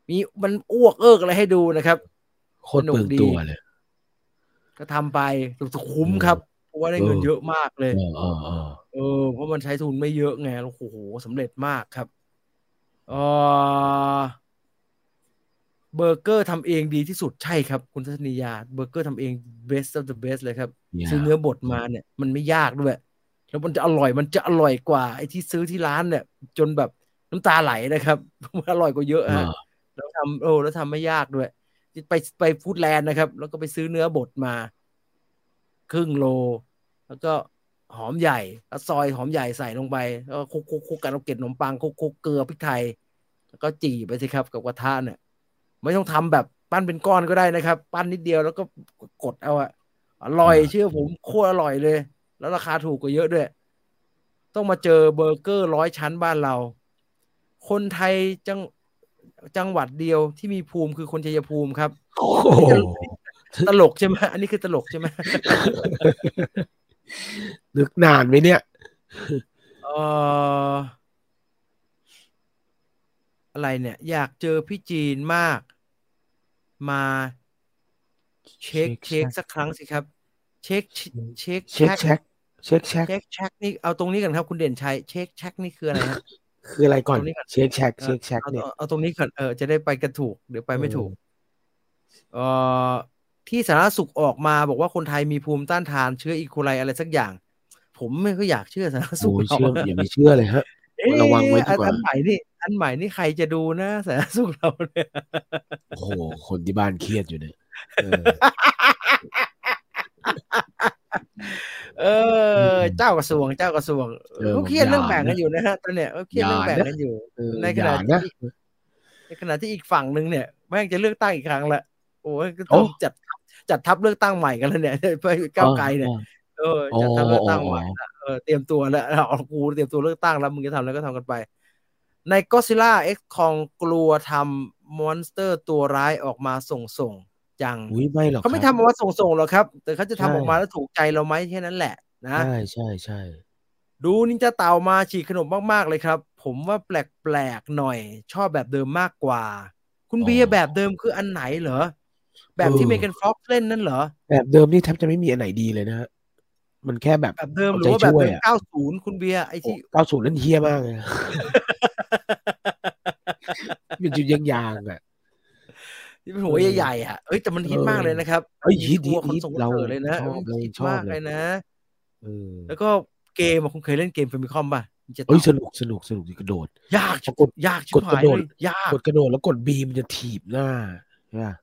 มีมันอ้วกเอิกอะไรให้ดูนะครับโคตรเปิดตัวเลยก็ทำไปแต่คุ้มครับเพราะว่าได้เงินเยอะมากเลยเออเพราะมันใช้ทุนไม่เยอะไงโอ้โหสำเร็จมากครับเอ่อเบอร์เกอร์ทำเองดีที่สุดใช่ครับคุณทัศนียาเบอร์เกอร์ทำเอง best of the best เลยครับ yeah. ซื้อเนื้อบดมาเนี่ยมันไม่ยากด้วยแล้วมันจะอร่อยมันจะอร่อยกว่าไอ้ที่ซื้อที่ร้านเนี่ยจนแบบน้ำตาไหลนะครับมันอร่อยกว่าเยอะฮะ yeah. แล้วทำโอ้แล้วทำไม่ยากด้วยไปไปฟู้ดแลนด์นะครับแล้วก็ไปซื้อเนื้อบดมาครึ่งโลแล้วก็หอมใหญ่แล้วซอยหอมใหญ่ใส่ลงไปแล้วคลุกคลุกคลุกกันเอาเกล็ดขนมปังคลุกคลุกเกลือพริกไทยแล้วก็จี่ไปสิครับกับกระทะเนี่ยไม่ต้องทำแบบปั้นเป็นก้อนก็ได้นะครับปั้นนิดเดียวแล้วก็กดเอาอะอร่อยเชื่อผมโคตรอร่อยเลยแล้วราคาถูกกว่าเยอะด้วยต้องมาเจอเบอร์เกอร์ร้อยชั้นบ้านเราคนไทยจังจังหวัดเดียวที่มีภูมิคือคนชัยภูมิครับโอ้ตลกใช่ไหมอันนี้คือตลกใช่ไหมนึกนานไหมเนี่ยเอ่ออะไรเนี่ยอยากเจอพี่จีนมากมาเช็คเช็คสักครั้งสิครับเช็คเช็คเช็คเช็คเช็คเช็คเช็คนี่เอาตรงนี้ก่อนครับคุณเด่นชัยเช็คเช็คนี่คืออะไรฮะคืออะไรก่อนเช็คเช็คเช็คเช็คเนี่ยเอาตรงนี้ก่อนเออจะได้ไปกันถูกเดี๋ยวไปไม่ถูกเอ่อที่สาธารณสุขออกมาบอกว่าคนไทยมีภูมิต้านทานเชื้ออีโคไลอะไรสักอย่างผมไม่ค่อยอยากเชื่อสาธารณสุขเชื่ออย่าไปเชื่อเลยฮะระวังไว้ดีกว่าอันใหม่นี่อันใหม่นี่ใครจะดูนะสาธารณสุขเราเนี่ยโอ้โหคนที่บ้านเครียดอยู่เนี่ยเออเจ้ากระทรวงเจ้ากระทรวงเขาเครียดเรื่องแบ่งกันอยู่นะฮะตอนเนี้ยเขาเครียดเรื่องแบ่งกันอยู่ในขณะที่ในขณะที่อีกฝั่งนึงเนี่ยแม่งจะเลือกตั้งอีกครั้งละโอ้ยต้องจัดจัดทัพเลือกตั้งใหม่กันแล้วเนี่ยเพื่อก้าวไกลเนี่ยเออจัดทัพเลือกตั้งใหม่เออเตรียมตัวแล้วเอากูเตรียมตัวเลือกตั้งแล้วมึงจะทำอะไรก็ทำกันไปใน Godzilla X Kong กลัวทำมอนสเตอร์ตัวร้ายออกมาส่งๆจังเขาไม่ทำออกมาส่งๆหรอกครับแต่เขาจะทำออกมาแล้วถูกใจเราไหมแค่นั้นแหละนะใช่ใช่ใช่ดูนินจาเต่ามาฉีกขนมมากๆเลยครับผมว่าแปลกๆหน่อยชอบแบบเดิมมากกว่าคุณเบียร์แบบเดิมคืออันไหนเหรอแบบที่เมแกนฟ็อกซ์เล่นนั่นเหรอแบบเดิมนี่แทบจะไม่มีอันไหนดีเลยนะฮะมันแค่แบบแบบเดิมหรือว่าแบบเดิมเก้าสิบคุณเบียร์ไอ้ที่เก้าสิบนั่นเฮี้ยมากเลย มันจุดยางๆอ่ะที่เป็นหัวใหญ่ๆอ่ะเอ้ยแต่มันฮิตมากเลยนะครับเอ้ยฮิตตัวคนส่งเราเลยนะชอบเลยชอบเลยนะเออแล้วก็เกมอ่ะคุณเคยเล่นเกม Famicom ป่ะ จะเอ้ยสนุกสนุกสนุกดิกระโดดยากกดยากกดกระโดดยากกดกระโดดแล้วกดบีมจะถีบหน้าใช่ป่ะ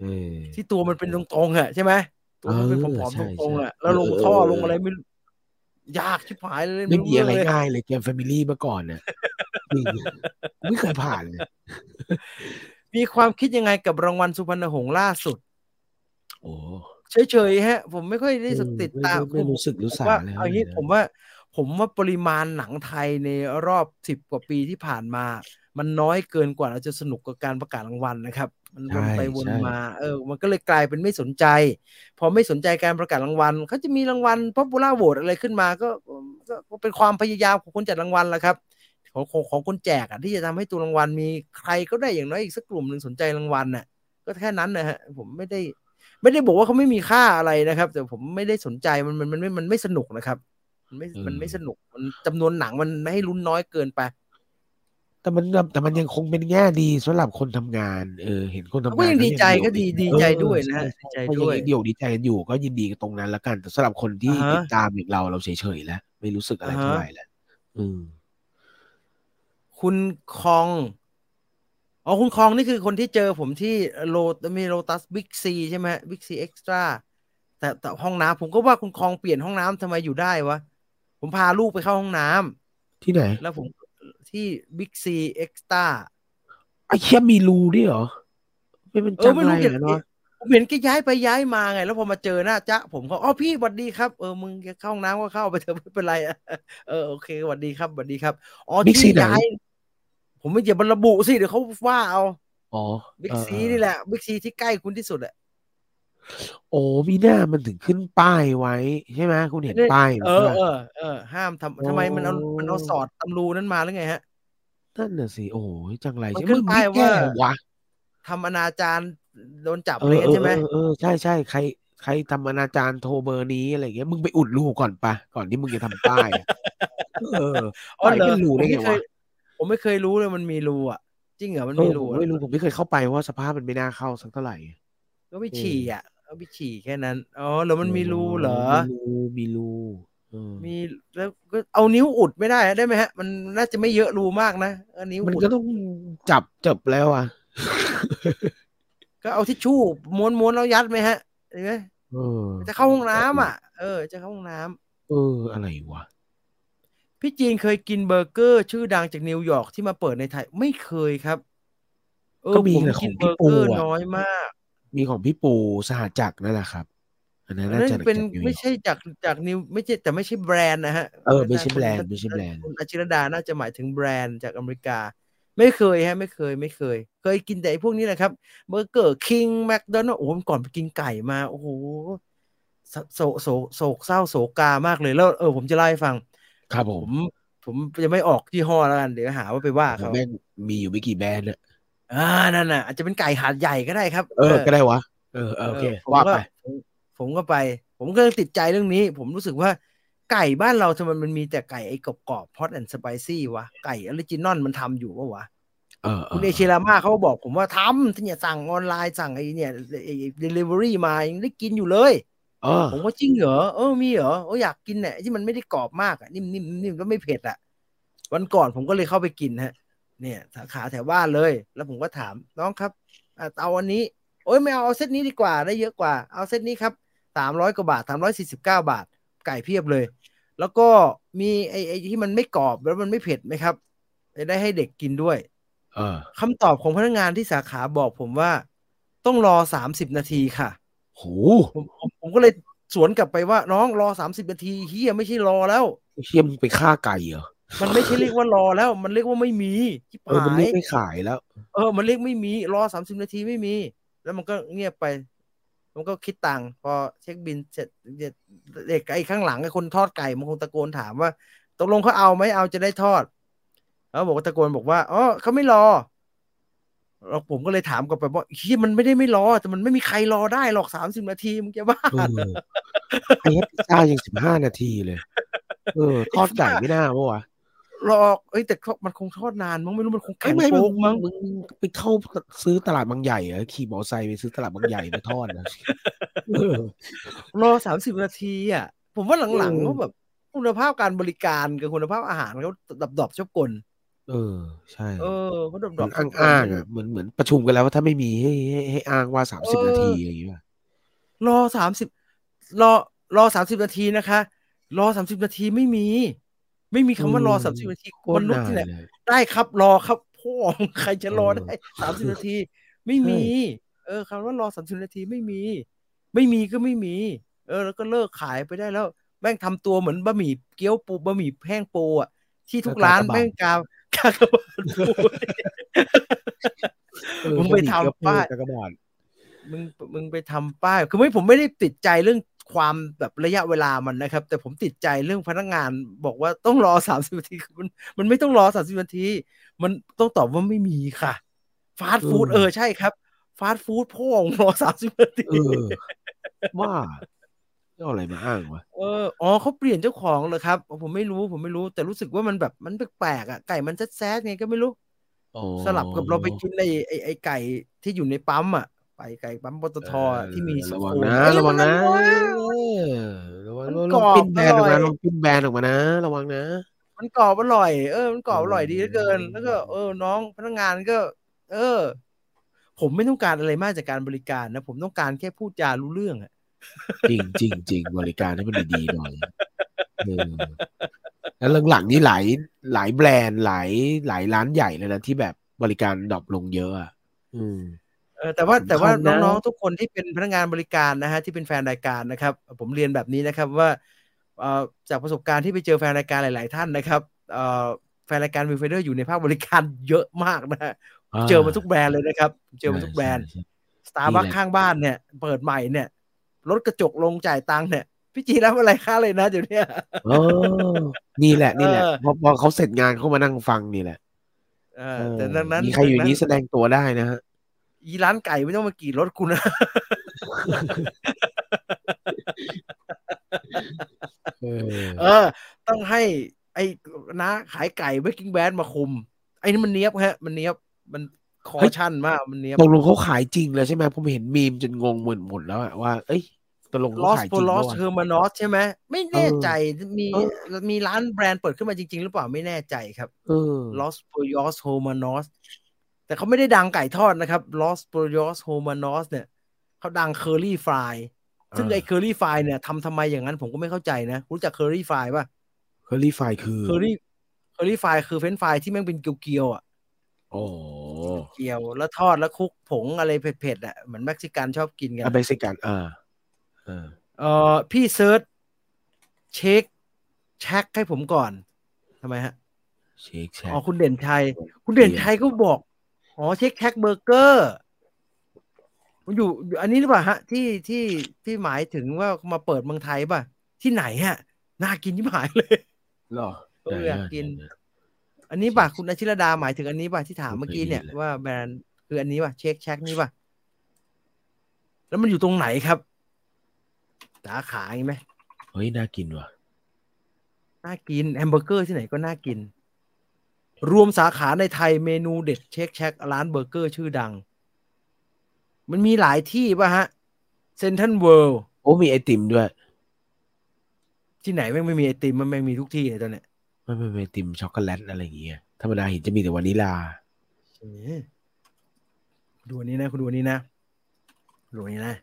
เออที่ตัวมันเป็นตรงๆอ่ะใช่ไหมตัวมันเป็นผอมๆตรงๆอ่ะแล้วลงท่อลงอะไรไม่ยากชิบหายเลยไม่มีอะไรง่ายเลยเกม Family เมื่อก่อนเนี่ยไม่เคยผ่านเลยมีความคิดยังไงกับรางวัลสุพรรณหงส์ล่าสุดโอ้เฉยๆฮะผมไม่ค่อยได้ติดตามไม่รู้สึกรู้สาเลยเอางี้ผมว่าผมว่าปริมาณหนังไทยในรอบสิบกว่าปีที่ผ่านมามันน้อยเกินกว่าเราจะสนุกกับการประกาศรางวัลนะครับมันวนไปวนมาเออมันก็เลยกลายเป็นไม่สนใจพอไม่สนใจการประกาศรางวัลเขาจะมีรางวัล Popular Vote อะไรขึ้นมาก็ก็เป็นความพยายามของคนจัดรางวัลแหละครับของของคนแจกอ่ะที่จะทำให้ตัวรางวัลมีใครก็ได้อย่างน้อยอีกสักกลุ่มนึงสนใจรางวัลน่ะก็แค่นั้นนะฮะผมไม่ได้ไม่ได้บอกว่าเขาไม่มีค่าอะไรนะครับแต่ผมไม่ได้สนใจมันมันมันไม่มันไม่สนุกนะครับมันไม่มันไม่สนุกมันจำนวนหนังมันไม่ให้ลุ้นน้อยเกินไปแต่มันแต่มันยังคงเป็นแง่ดีสำหรับคนทำงานเออเห็นคนทำงานก็ยังดีใจก็ดีดีใจด้วยนะดีใจด้วยดีอกดีใจอยู่ก็ยินดีกับตรงนั้นแล้วกันแต่สำหรับคนที่ติดตามอย่างเราเราเฉยๆแล้วไม่รู้สึกอะไรเท่าไหร่แล้วอืมคุณคองอ๋อคุณคองนี่คือคนที่เจอผมที่โลมีโลตัสบิ๊กซีใช่ไหมบิ๊กซีเอ็กซ์ตร้าแต่แต่ห้องน้ำผมก็ว่าคุณคองเปลี่ยนห้องน้ำทำไมอยู่ได้วะผมพาลูกไปเข้าห้องน้ำที่ไหนแล้วผมที่บิ๊กซีเอ็กซ์ตร้าไอ้เหี้ยมีรูด้วยเหรอไม่เป็นจังไรเนาะผมเห็นแกย้ายไปย้ายมาไงแล้วพอมาเจอหน้าจ๊ะผมก็อ๋อพี่หวัดดีครับเออมึงเข้าห้องน้ำก็เข้าไปเถอะไม่เป็นไรเออโอเคหวัดดีครับหวัดดีครับอ๋อบิ๊กซีย้ายผมไม่อย่าบรรลุสิเดี๋ยวเขาว่าเอาอ๋อบิ๊กซีนี่แหละบิ๊กซีที่ใกล้คุณที่สุดแหละโอ้มีหน้ามันถึงขึ้นป้ายไว้ใช่ไหมคุณเห็นป้ายเออเออเออห้ามทำทำไมมันเอามันเอาสอดตำรูนั้นมาหรือไงฮะนั่นน่ะสิโอ้ยจังไรมันขึ้นป้ายว่าทำอนาจารโดนจับเลยใช่ไหมเออใช่ใช่ใครใครทำอนาจารโทรเบอร์นี้อะไรเงี้ยมึงไปอุดรูก่อนปะก่อนที่มึงจะทำป้ายเอออ๋อเหรอรูได้ไงวะผมไม่เคยรู้เลยมันมีรูอ่ะจริงเหรอมันมีรูไม่รู้ผมไม่เคยเข้าไปว่าสภาพมันไม่น่าเข้าสักเท่าไหร่ก็ไปฉี่อ่ะก็ไปฉี่แค่นั้นอ๋อแล้วมันมีรูเหรอมีรูมีรูมีแล้วก็เอานิ้วอุดไม่ได้ได้ไหมฮะมันน่าจะไม่เยอะรูมากนะอันนี้มันก็ต้องจับจับแล้วอ่ะก็เอาทิชชู่ม้วนๆแล้วยัดไหมฮะเห็นไหมจะเข้าห้องน้ำอ่ะเออจะเข้าห้องน้ำเอออะไรวะพี่จีนเคยกินเบอร์เกอร์ชื่อดังจากนิวยอร์กที่มาเปิดในไทยไม่เคยครับเออผมกินเบอร์เกอร์น้อยมากมีของพี่ปูสหจักรนั่นแหละครับอันนั้นน่าจะเป็นไม่ใช่จากจากนิวไม่ใช่แต่ไม่ใช่แบรนด์นะฮะเออไม่ใช่แบรนด์ไม่ใช่แบรนด์อาชิรดาน่าจะหมายถึงแบรนด์จากอเมริกาไม่เคยฮะไม่เคยไม่เคยเคยกินแต่พวกนี้แหละครับเบอร์เกอร์คิงแมคโดนัลด์โอ้ก่อนไปกินไก่มาโอ้โหโศกโศกโศกเศร้าโศกามากเลยแล้วเออผมจะเล่าให้ฟังครับผมผมจะไม่ออกยี่ห้อแล้วกันเดี๋ยวหาว่าไปว่าเขามีอยู่ไม่กี่แบรนด์อ่านั่นน่ะอาจจะเป็นไก่หาดใหญ่ก็ได้ครับเออก็ได้วะเออโอเคว่าไปผมก็ไปผมก็ติดใจเรื่องนี้ผมรู้สึกว่าไก่บ้านเราทำไมมันมีแต่ไก่ไอ้กรอบๆ hot and spicy วะไก่ออริจินอลมันทำอยู่วะวะคุณเอเชลาม่าเขาบอกผมว่าทำที่เนี่ยสั่งออนไลน์สั่งไอ้เนี่ยไอ้ delivery มายังได้กินอยู่เลยผมว่าจริงเหรอเออมีเหรอโอ้อยากกินเนี่ยที่มันไม่ได้กรอบมากอ่ะนิ่มๆนิ่มก็ไม่เผ็ดอ่ะวันก่อนผมก็เลยเข้าไปกินฮะเนี่ยสาขาแถวบ้านเลยแล้วผมก็ถามน้องครับเอาอันนี้โอ้ยไม่เอาเอาเซตนี้ดีกว่าได้เยอะกว่าเอาเซตนี้ครับสามร้อยกว่าบาทสามร้อยสี่สิบเก้าบาทไก่เพียบเลยแล้วก็มีไอ้ไอ้ที่มันไม่กรอบแล้วมันไม่เผ็ดไหมครับจะได้ให้เด็กกินด้วยเออคำตอบของพนักงานที่สาขาบอกผมว่าต้องรอสามสิบนาทีค่ะโหผมผมก็เลยสวนกลับไปว่าน้องรอสามสิบนาทีเหี้ยไม่ใช่รอแล้วเหี้ยมึงไปฆ่าไก่เหรอมันไม่ใช่เรียกว่ารอแล้วมันเรียกว่าไม่มีที่ขายเออมันเรียกไม่ขายแล้วเออมันเรียกไม่มีรอสามสิบนาทีไม่มีแล้วมันก็เงียบไปมันก็คิดตังค์พอเช็คบิลเสร็จเด็กไอ้ข้างหลังไอ้คนทอดไก่มันคงตะโกนถามว่าตกลงเขาเอาไหมเอาจะได้ทอดแล้วบอกตะโกนบอกว่าอ๋อเขาไม่รอเราผมก็เลยถามกลับไปว่าเฮ้ยมันไม่ได้ไม่รอแต่มันไม่มีใครรอได้หรอกสามสิบนาทีมึงจะบ้าไอ้เหี้ยพิซซ่ายังสิบห้านาทีเลยเออทอดไก่ไม่น่าป่ะวะหรอกเอ้ยแต่มันคงทอดนานมั้งไม่รู้มันคงแข็งโป๊กมั้งมึงไปเข้าซื้อตลาดบางใหญ่เหรอขี่มอเตอร์ไซค์ไปซื้อตลาดบางใหญ่มาทอดนะรอสามสิบนาทีอ่ะผมว่าหลังๆก็แบบ คุณภาพการบริการกับคุณภาพอาหารเขาดรอปๆชอบกลเออใช่เออก็ดรอปๆอ้างๆอ่ะเหมือนเหมือนประชุมกันแล้วว่าถ้าไม่มีให้ให้อ้างว่าสามสิบนาทีอะไรอย่างเงี้ยรอสามสิบรอรอสามสิบนาทีนะคะรอสามสิบนาทีไม่มีไม่มีคำว่ารอสามสิบนาทีคนลุกที่ไหนได้ครับรอครับพ่อใครจะรอได้สามสิบนาทีไม่มีเออคำว่ารอสามสิบนาทีไม่มีไม่มีก็ไม่มีเออแล้วก็เลิกขายไปได้แล้วแม่งทำตัวเหมือนบะหมี่เกี๊ยวปูบะหมี่แห้งปูอ่ะที่ทุกร้านแม่งกาวกากบาทปูมึงไปทำป้ายกากบาทมึงมึงไปทำป้ายคือไม่ผมไม่ได้ติดใจเรื่องความแบบระยะเวลามันนะครับแต่ผมติดใจเรื่องพนักงานบอกว่าต้องรอสามสิบนาทีมันมันไม่ต้องรอสามสิบนาทีมันต้องตอบว่าไม่มีค่ะฟาสต์ฟู้ดเออใช่ครับฟาสต์ฟู้ดพ่อของรอสามสิบนาทีเออว่าเอาอะไรมาอ้างวะเอออ๋อเขาเปลี่ยนเจ้าของเหรอครับผมไม่รู้ผมไม่รู้แต่รู้สึกว่ามันแบบมันแปลกๆอ่ะไก่มันแซดๆไงก็ไม่รู้สลับกับเราไปกินไอ้ไอ้ไอ้ไก่ที่อยู่ในปั๊มอ่ะไก่ไก่ปั๊มปตท.ที่มีระวังนะระวังนะระวังลองปิ้นแบนออกมาลองปิ้นแบนออกมานะระวังนะมันกรอบอร่อยเออมันกรอบอร่อยดีเหลือเกินแล้วก็เออน้องพนักงานก็เออผมไม่ต้องการอะไรมากจากการบริการนะผมต้องการแค่พูดจารู้เรื่องอะจริงจริงจริงบริการให้มันดีๆหน่อยแล้วหลังๆนี่หลายหลายแบรนด์หลายหลายร้านใหญ่เลยนะที่แบบบริการดรอปลงเยอะอ่ะอืมแต่ว่าแต่ว่าน้องๆทุกคนที่เป็นพนักงานบริการนะฮะที่เป็นแฟนรายการนะครับผมเรียนแบบนี้นะครับว่าจากประสบการณ์ที่ไปเจอแฟนรายการหลายๆท่านนะครับแฟนรายการวิวไฟเดอร์อยู่ในภาคบริการเยอะมากนะฮะเจอมาทุกแบรนด์เลยนะครับเจอมาทุกแบรนด์สตาร์บัคข้างบ้านเนี่ยเปิดใหม่เนี่ยลดกระจกลงจ่ายตังค์เนี่ยพี่จีรับอะไรค่าเลยนะเดี๋ยวนี้โอ้นี่แหละนี่แหละพอเขาเสร็จงานเขามานั่งฟังนี่แหละแต่ดังนั้นมีใครอยู่นี้แสดงตัวได้นะฮะอีร้านไก่ไม่ต้องมากี่รถกูนะเออต้องให้ไอ้น้าขายไก่เบกกิ้งแบนมาคุมไอ้นี่มันเนี้ยบฮะมันเนี้ยบมันคอชั่นมากมันเนี้ยบตกลงเขาขายจริงแล้วใช่ไหมผมเห็นมีมจนงงหมดหมดแล้วอะว่าเอ้ยตกลงเขาขายจริงแล้วลอสโพลอสเทอร์มานอสใช่ไหมไม่แน่ใจมีมีร้านแบรนด์เปิดขึ้นมาจริงๆหรือเปล่าไม่แน่ใจครับเออลอสโพลอสเทอร์มานอสแต่เขาไม่ได้ดังไก่ทอดนะครับ Los Pollos Hermanos เนี่ยเขาดัง Curly Fry ซึ่งไอ้ Curly Fry เนี่ยทำทำไมอย่างนั้นผมก็ไม่เข้าใจนะรู้จัก Curly Fry ป่ะ Curly Fry คือ Curly Curly Fry คือเฟรนช์ฟรายที่แม่งเป็นเกลียวๆอ่ะโอ้เกลียวแล้วทอดแล้วคลุกผงอะไรเผ็ดๆอ่ะเหมือนเม็กซิกันชอบกินกันอ่ะเม็กซิกันอ่าเออเอ่อพี่เซิร์ชเช็คแช็คให้ผมก่อนทำไมฮะเช็คแช็คอ๋อคุณเด่นชัยคุณเด่นชัยก็บอกอ๋อเช็คแท็กเบอร์เกอร์มันอยู่อันนี้หรือเปล่าฮะที่ที่ที่หมายถึงว่ามาเปิดเมืองไทยป่ะที่ไหนฮะน่ากินที่หมายเลยหรออยากกินอันนี้ป่ะคุณอาชิรดาหมายถึงอันนี้ป่ะที่ถามเมื่อกี้เนี่ยว่าแบรนด์คืออันนี้ป่ะเช็คแท็กนี่ป่ะแล้วมันอยู่ตรงไหนครับสาขาอย่างงี้มั้ยเฮ้ยน่ากินว่ะน่ากินแฮมเบอร์เกอร์ที่ไหนก็น่ากินรวมสาขาในไทยเมนูเด็ดเช็คแช็คร้านเบอร์เกอร์ชื่อดังมันมีหลายที่ป่ะฮะเซ็นทรัลเวิลด์โอ้มีไอติมด้วยที่ไหนแม่งไม่มีไอติมมันแม่งมีทุกที่เลยตอนเนี้ยมันเป็นไอติมช็อกโกแลตอะไรอย่างเงี้ยธรรมดาเห็นจะมีแต่วานิลาดูอันนี้นะคุณดูอันนี้นะดูอันนี้นะ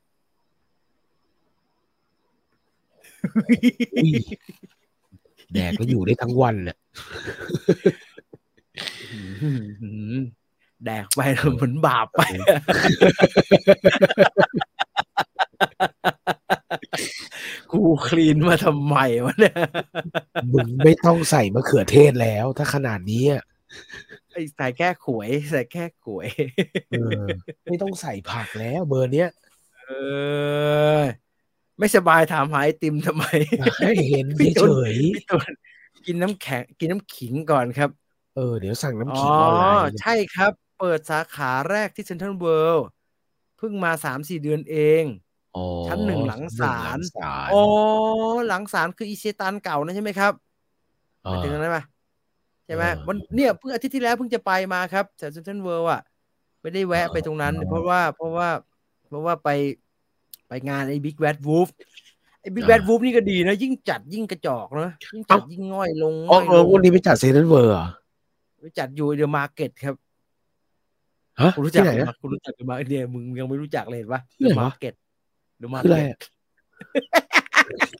แดกก็อยู่ได้ทั้งวันแหละแดกไปแล้วเหมือนบาปไปกูคลีนมาทำไมวะเนี่ยมึงไม่ต้องใส่มะเขือเทศแล้วถ้าขนาดนี้ไอ้ใส่แค่ขวยใส่แค่ขวยเออไม่ต้องใส่ผักแล้วเบอร์เนี้ยเออไม่สบายถามหาไอติมทำไมไม่เห็นเฉยๆกินน้ำแข็งกินน้ำขิงก่อนครับเออเดี๋ยวสั่งน้ำขิงออนไลน์อ๋อใช่ครับเปิดสาขาแรกที่เซ็นทรัลเวิลด์เพิ่งมา สามสี่ เดือนเองอ๋อชั้นหนึ่งหลังศาลอ๋อหลังศาลคืออิเซตันเก่านะใช่ไหมครับไปถึงนั้นป่ะใช่ไหมวันเนี่ยเพิ่งอาทิตย์ที่แล้วเพิ่งจะไปมาครับเซ็นทรัลเวิลด์อ่ะไม่ได้แวะไปตรงนั้นเพราะว่าเพราะว่าเพราะว่าไปไปงานไอ้ Big Bad Wolf ไอ้บิ๊กแบดวูฟนี่ก็ดีนะยิ่งจัดยิ่งกระจอกนะยิ่งจัดยิ่งง่อยลงอ๋อเออวันนี้ไปจัดเซนต์เวอร์ไปจัดอยู่เดอะมาร์เก็ตครับฮะคุณรู้จักไหมคุณรู้จักเดอะมาร์เก็ตเนี่ยมึงยังไม่รู้จักเลยเห็นปะเดอะมาร์เก็ตเดอะมาร์เก็ต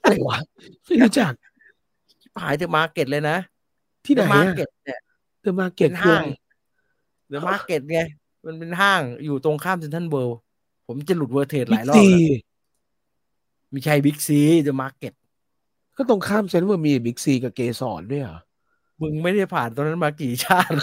อะไรวะไม่รู้จักหายเดอะมาร์เก็ตเลยนะที่เดอะมาร์เก็ตเนี่ยเดอะมาร์เก็ตห้างเดอะมาร์เก็ตไงมันเป็นห้างอยู่ตรงข้ามเซ็นทรัลเวิลด์ผมจะหลุดเวอร์เทสหลายรอบมีชัยบิ๊กซีเดอะมาร์เก็ตก็ตรงข้ามเซ็นทรัลเวิลด์มีบิ๊กซีกับเกสรด้วยอ่ะมึงไม่ได้ผ่านตรงนั้นมากี่ชาติ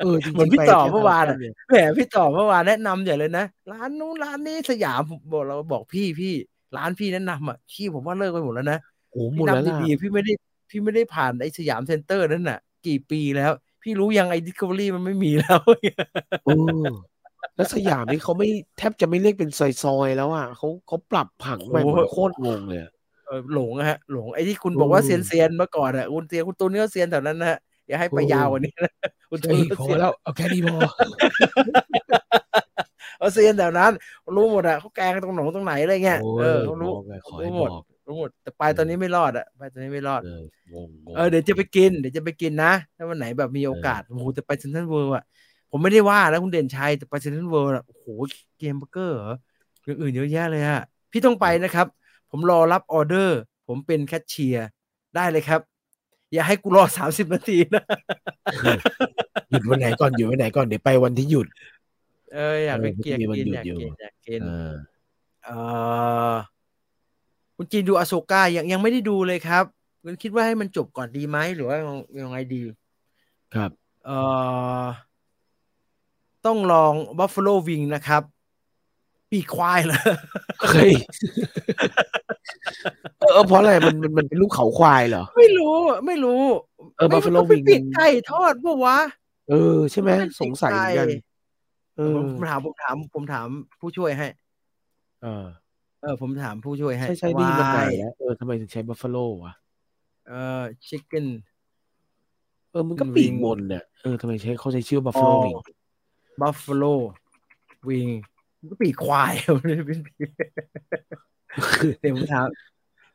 เออเหมือนพี่ต่อเมื่อวานแหมพี่ต่อเมื่อวานแนะนำอย่างเลยนะร้านนู้นร้านนี้สยามบอกเราบอกพี่พี่ร้านพี่แนะนำอ่ะพี่ผมว่าเลิกไปหมดแล้วนะโอ้หมดแล้วดีๆพี่ไม่ได้พี่ไม่ได้ผ่านไอ้สยามเซ็นเตอร์นั่นน่ะกี่ปีแล้วพี่รู้ยังไอ้ Discovery มันไม่มีแล้วโอ้แล้วสยามนี่เขาไม่แทบจะไม่เรียกเป็นซอยๆแล้วอ่ะเขาเขาปรับผังใหม่หมดโคตรงงเลยหลงฮะหลงไอ้ที่คุณบอกว่าเซียนเซียนเมื่อก่อนอ่ะคุณเซียนคุณตูนก็เซียนแถวนั้นนะฮะอย่าให้ไปยาวกว่านี้นะคุณตูนพอแล้วเอาแค่นี้พอเอาเซียนแถวนั้นรู้หมดอ่ะเขาแกงตรงหนองตรงไหนอะไรเงี้ยเออรู้รู้หมดรู้หมดแต่ไปตอนนี้ไม่รอดอ่ะไปตอนนี้ไม่รอดเออเดี๋ยวจะไปกินเดี๋ยวจะไปกินนะถ้าวันไหนแบบมีโอกาสโอ้โหจะไปเซ็นทรัลเวิลด์อ่ะผมไม่ได้ว่านะคุณเด่นชัยแต่ไปเซ็นทรัลเวิลด์อ่ะโอ้โหเกมเบอร์เกอร์เหรออย่างอื่นเยอะแยะเลยฮะพี่ต้องไปนะครับผมรอรับออเดอร์ผมเป็นแคชเชียร์ได้เลยครับอย่าให้กูรอสามสิบนาทีนะหยุดวันไหนก่อนหยุดวันไหนก่อนเดี๋ยวไปวันที่หยุดเอออยากไปเกียร์กินอยากกินอยากกินเออคุณจีนดูอโศก้ายังยังไม่ได้ดูเลยครับคุณคิดว่าให้มันจบก่อนดีไหมหรือว่ายังไงดีครับเออต้องลอง Buffalo Wing นะครับปีควายเลยเฮ้ยเออเพราะอะไรมันมันมันเป็นลูกเขาควายเหรอไม่รู้ไม่รู้เออ Buffalo Wing ปีกไก่ทอดป่ะวะเออใช่ไหมสงสัยกันเออผมถามผมถามผมถามผู้ช่วยให้เออเออผมถามผู้ช่วยให้ใช่ๆนี่มันไหนแล้วเออทำไมถึงใช้ Buffalo วะเออ Chicken เออมันก็ปีกบนเนี่ยเออทำไมใช้เขาใช้ชื่อ Buffalo Wing Buffalo Wingก็ปีควายเดี๋ยวผมถาม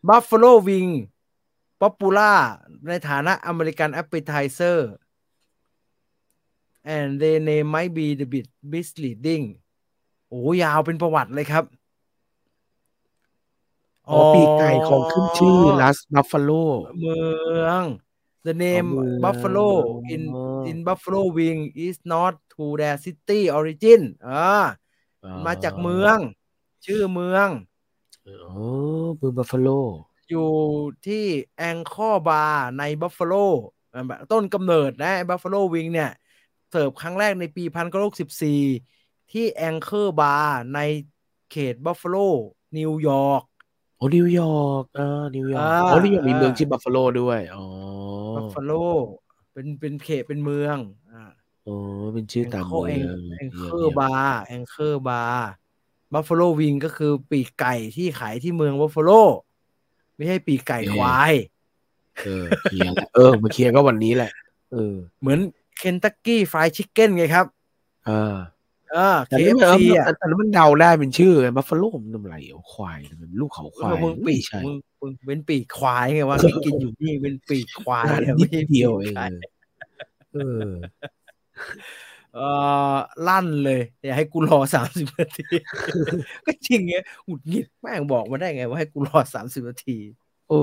Buffalo Wing Popular ในฐานะ American Appetizer and the name might be the bit misleading โอ้ยาวเป็นประวัติเลยครับอ๋อปีกไก่ของขึ้นชื่อ Las Buffalo เมือง The name Buffalo in in Buffalo Wing is not to their city origin อ่ามาจากเมืองชื่อเมืองโอ้เมืองบัฟฟาโลอยู่ที่แองคอร์บาร์ในบัฟฟาโลต้นกำเนิดนะบัฟฟาโลวิงเนี่ยเสิร์ฟครั้งแรกในปีหนึ่งพันเก้าร้อยสิบสี่ที่แองคอร์บาร์ในเขตบัฟฟาโลนิวยอร์กโอ้นิวยอร์กเออนิวยอร์กอ๋อนิวยอร์กมีเมืองชื่อบัฟฟาโลด้วยอ๋อบัฟฟาโลเป็นเป็นเขตเป็นเมืองอ่าโอ้เป็นชื่อตามเมืองแองเกอร์บาร์แองเกอร์บาร์บัฟฟาโลวิงก็คือปีกไก่ที่ขายที่เมืองบัฟฟาโลไม่ใช่ปีกไก่ควายเออเคลียร์เออมาเคลียร์ก็วันนี้แหละเออเหมือนเคนตักกี้ฟรายชิคเก้นไงครับเออเออแต่นี่มันเดาได้เป็นชื่อบัฟฟาโลมันน้ำไหลควายมันลูกเขาควายมึงปีกมึงมึงเป็นปีกควายไงวะกินอยู่นี่เป็นปีกควายนิดเดียวเองเออเอ่อลั่นเลยอย่าให้กูรอสามสิบนาทีก็จริงไงหงุดหงิดแม่งบอกมาได้ไงว่าให้กูรอสามสิบนาทีโอ้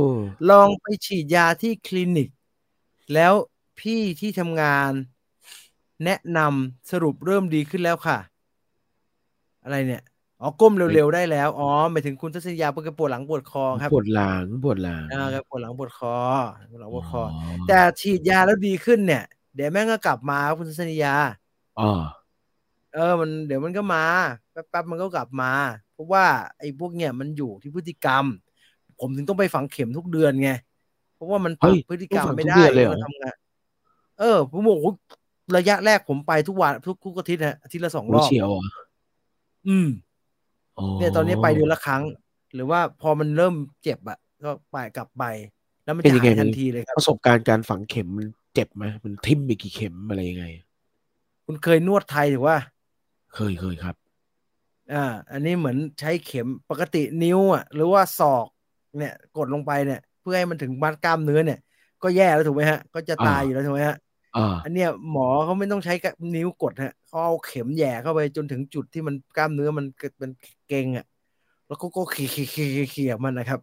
ลองไปฉีดยาที่คลินิกแล้วพี่ที่ทำงานแนะนำสรุปเริ่มดีขึ้นแล้วค่ะอะไรเนี่ยอ๋อก้มเร็วๆได้แล้วอ๋อหมายถึงคุณทัศนียาเพิ่งปวดหลังปวดคอครับปวดหลังปวดหลังอ่าปวดหลังปวดคอปวดหลังปวดคอแต่ฉีดยาแล้วดีขึ้นเนี่ยเดี๋ยวแม่งก็กลับมาคุณทัศนียาอ๋อเออมันเดี๋ยวมันก็มาแป๊บๆมันก็กลับมาเพราะว่าไอ้พวกเนี่ยมันอยู่ที่พฤติกรรมผมถึงต้องไปฝังเข็มทุกเดือนไงเพราะว่ามันปรับพฤติกรรมไม่ได้มันทำงานเออผมบอกระยะแรกผมไปทุกวันทุกทุกอาทิตย์ฮะอาทิตย์ละสองรอบอืมเนี่ยตอนนี้ไปเดือนละครั้งหรือว่าพอมันเริ่มเจ็บอ่ะก็ไปกลับไปแล้วมันจะหายทันทีเลยครับประสบการณ์การฝังเข็มมันเจ็บไหมมันทิ่มไปกี่เข็มอะไรยังไงคุณเคยนวดไทยหรือว่าเคยเคยครับ อ่าอันนี้เหมือนใช้เข็มปกตินิ้วอ่ะหรือว่าศอกเนี่ยกดลงไปเนี่ยเพื่อให้มันถึงมัดกล้ามเนื้อเนี่ยก็แย่แล้วถูกไหมฮะก็จะตายอยู่แล้วถูกไหมฮะอันเนี้ยหมอเขาไม่ต้องใช้นิ้วกดฮะเขาเอาเข็มแย่เข้าไปจนถึงจุดที่มันกล้ามเนื้อมันมันเก่งอ่ะแล้วก็ก็ขี่ขี่ขี่ขี่มันนะครับ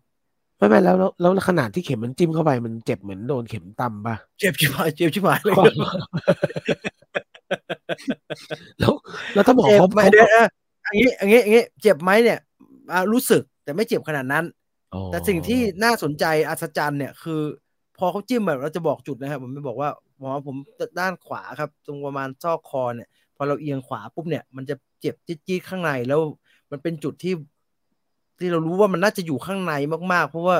ไม่เป็นแล้วแล้วขนาดที่เข็มมันจิ้มเข้าไปมันเจ็บเหมือนโดนเข็มตำป่ะเจ็บชิบหายเจ็บชิบหายเลยแล้วแล้วถ้าหมอเขาไม่ได้อะอันนี้อันนี้อันนี้เจ็บไหมเนี่ยรู้สึกแต่ไม่เจ็บขนาดนั้นแต่สิ่งที่น่าสนใจอัศจรรย์เนี่ยคือพอเขาจิ้มแบบเราจะบอกจุดนะครับผมไม่บอกว่าหมอผมด้านขวาครับตรงประมาณซอกคอเนี่ยพอเราเอียงขวาปุ๊บเนี่ยมันจะเจ็บจี๊ดๆข้างในแล้วมันเป็นจุดที่ที่เรารู้ว่ามันน่าจะอยู่ข้างในมากๆเพราะว่า